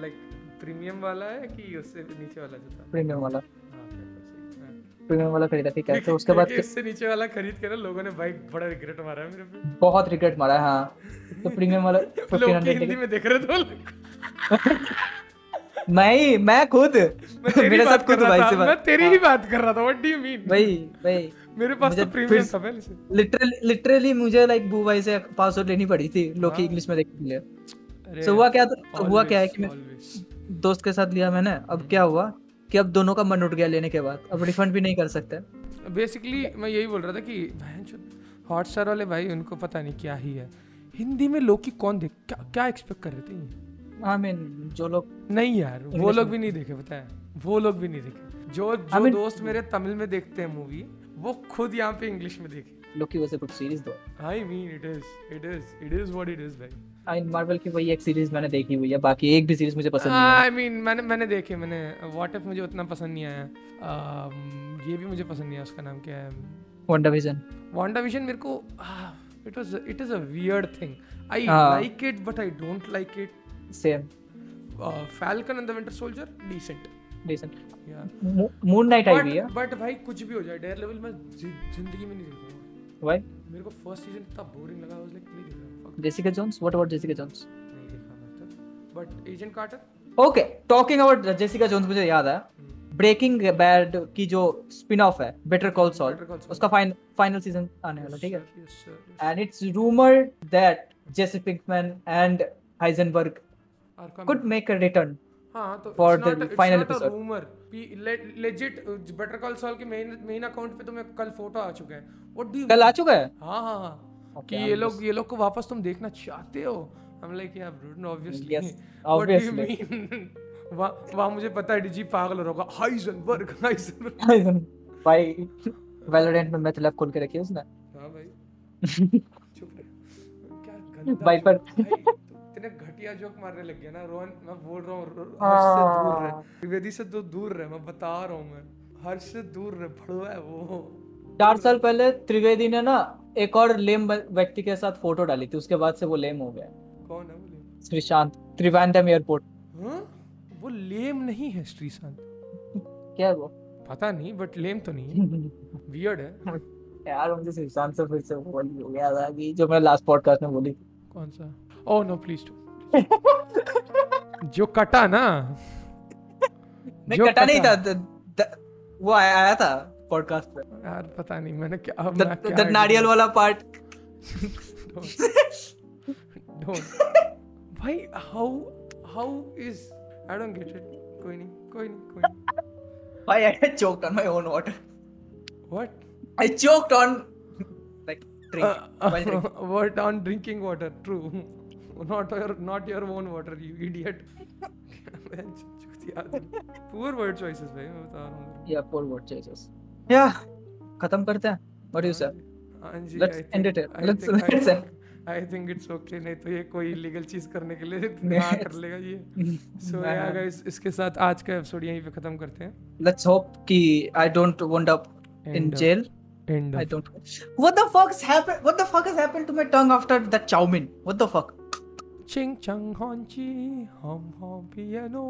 लाइक प्रीमियम वाला है कि उससे नीचे वाला जो था? प्रीमियम वाला। प्रीमियम वाला खरीदा ठीक है। तो उसके बाद इससे नीचे वाला खरीद के ना लोगों ने भाई बड़ा रिग्रेट मारा है मेरे पे, बहुत रिग्रेट मारा है। हां तो प्रीमियम वाला पंद्रह सौ हिंदी में देख रहे थे मैं मैं खुद मेरे साथ खुद भाई से मैं तेरी ही बात कर रहा था। व्हाट डू यू मीन भाई? भाई मेरे पास तो प्रीमियम था पहले। लिटरली लिटरली मुझे लाइक बू भाई से पासवर्ड लेनी पड़ी थी लोग इंग्लिश में देखने के लिए। सो हुआ क्या था, हुआ क्या है कि मैं दोस्त के साथ लिया मैंने। अब क्या हुआ कि अब दोनों का मन उठ गया लेने के बाद, अब रिफंड भी नहीं कर सकते। बेसिकली मैं यही बोल रहा था कि हॉटस्टार वाले भाई उनको पता नहीं क्या ही है। हिंदी में लोग की कौन देख, क्या क्या एक्सपेक्ट कर रहे थे? आई मीन जो लोग नहीं यार, वो लोग भी नहीं देखे, पता है वो लोग भी नहीं देखे। जो जो I mean, दोस्त मेरे तमिल में देखते हैं मूवी, वो खुद यहाँ पे इंग्लिश में देखे। लोग की वैसे कुछ सीरीज दो। I mean it is it is it is what it is भाई। आई मार्वल की वही एक सीरीज मैंने देखी हुई है, बाकी एक भी सीरीज मुझे पसंद नहीं आई मीन I mean, मैंने मैंने देखी मैंने व्हाट इफ मुझे उतना पसंद नहीं आया। uh, ये भी मुझे पसंद नहीं आया। उसका नाम क्या है, वांडा विजन। वांडा विजन मेरे को it was it is a weird thing. I like it but I don't like it. Same Falcon and the Winter Soldier decent decent. Moon Knight आई भी है बट भाई कुछ भी हो जाए। डेयरडेविल मैं जिंदगी में नहीं देखा। व्हाई? मेरे को फर्स्ट सीजन इतना बोरिंग लगा, आई वाज लाइक नहीं देख रहा। Jessica Jones, what about Jessica Jones? नहीं देखा मतलब, but Agent Carter? Okay, talking about Jessica Jones मुझे याद है, Breaking Bad की जो spin-off है, Better Call Saul, उसका final final season आने वाला ठीक है, and it's rumored that Jesse Pinkman and Heisenberg could make a return for the final episode. Rumor, legit Better Call Saul के main main account पे तो मैं कल फोटो आ चुका है। What do you? कल आ चुका है? हाँ हाँ हाँ। Okay, कि ये लोग ये लोग को वापस तुम देखना चाहते हो? हम लाइक यार ब्रूडन obviously yes, obviously वाह वाह मुझे पता है डीजी पागल होगा। हाइजनबर्ग हाइजनबर्ग हाइजन भाई वैलोरेंट में मतलब खोल के रखी है उसने। हां भाई चुप रहे, क्या गंदा भाई। पर इतने घटिया जोक मारने लग गया ना रोहन, मैं बोल रहा हूं हर्ष से दूर रह, विवेदी से तो दूर रह, मैं बता रहा हूं मैं हर्ष से दूर रह। भड़वा है वो। चार साल पहले त्रिवेदी ने ना एक और लेम व्यक्ति के साथ फोटो डाली थी, उसके बाद से वो लेम हो गया। कौन है वो लेम? श्रीशांत, त्रिवेंद्रम एयरपोर्ट। हां वो लेम नहीं है श्रीशांत। क्या है वो? पता नहीं बट लेम तो नहीं है, वियर्ड है यार। मुझे श्रीशांत से फिर से बोल हो गया था कि जो मैं लास्ट पॉडकास्ट में बोली। कौन सा? ओह नो प्लीज जो कटा ना नहीं कटा नहीं था द, द, वो आया, आया था पॉडकास्ट पे यार। पता नहीं मैंने क्या द, क्या द नारियल वाला पार्ट भाई how how is I don't get it. कोई नहीं कोई नहीं कोई नहीं भाई। I choked on my own water. What? I choked on like drink what on drinking water. True not your not your own water you idiot. Poor word choices भाई मैं बता रहा हूँ। Yeah, poor word choices. Yeah, खत्म करते हैं। What do you say? Let's end it. Let's end it. I think it's okay. नहीं तो ये कोई illegal चीज करने के लिए ना कर लेगा ये। So yeah guys, इसके साथ आज का एपिसोड यहीं पे खत्म करते हैं। Let's hope कि I don't wind up in jail. End of. I don't. What the fuck's happened? What the fuck has happened to my tongue after that chow mein? What the fuck? Ching chang hon chi hom hom piano.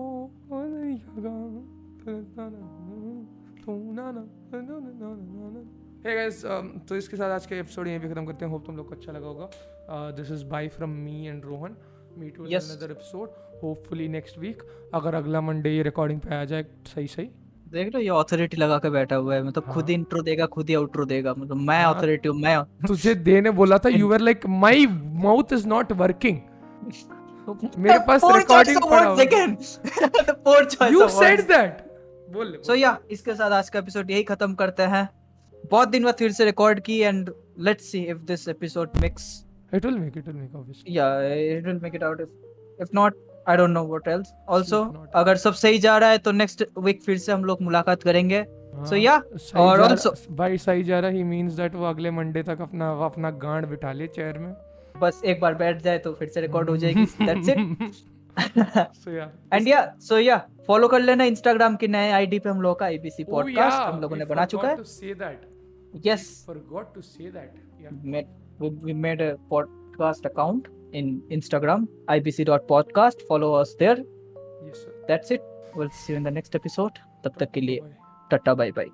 Hey guys, um, तो इसके साथ आज का episode यहीं पे खत्म करते हैं. होप तुम लोग को अच्छा लगा होगा. This is bye from me and Rohan. Meet with another episode hopefully next week. अगर अगला मंडे ये रिकॉर्डिंग पे आ जाए सही सही. देख लो ये ऑथोरिटी लगा के बैठा हुआ है. मतलब हाँ. खुद ही इंट्रो देगा खुद ही आउट्रो देगा. मतलब मैं ऑथोरिटी हूं मैं. तुझे देने बोला था. You were like my mouth is not working. मेरे पास रिकॉर्डिंग पड़ा है. The poor choice. You said that. बोल. सो या इसके साथ आज का एपिसोड यही खत्म करते हैं. बहुत दिन बाद फिर से रिकॉर्ड की and let's see if this episode makes it will make it will make obviously या it will make it out. If if not I don't know what else. Also, अगर सब सही जा रहा है तो next week फिर से हम लोग मुलाकात करेंगे. So yeah, और also by सही जा रहा he means that वो अगले मंडे तक अपना अपना गांड बिठा ले चेयर में. बस एक बार बैठ जाए तो फिर से रिकॉर्ड हो जाएगी. That's it. So yeah. And yeah, so yeah, follow कर लेना इंस्टाग्राम की नए आईडी पे. हम लोग का I B C पॉडकास्ट हम लोगों ने बना चुका है. Yes. Forgot to say that. Made we made a podcast account. In Instagram, I B C dot podcast. Follow us there. Yes, sir. That's it. We'll see you in the next episode. Tab tak ke liye, tata bye bye.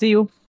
See you.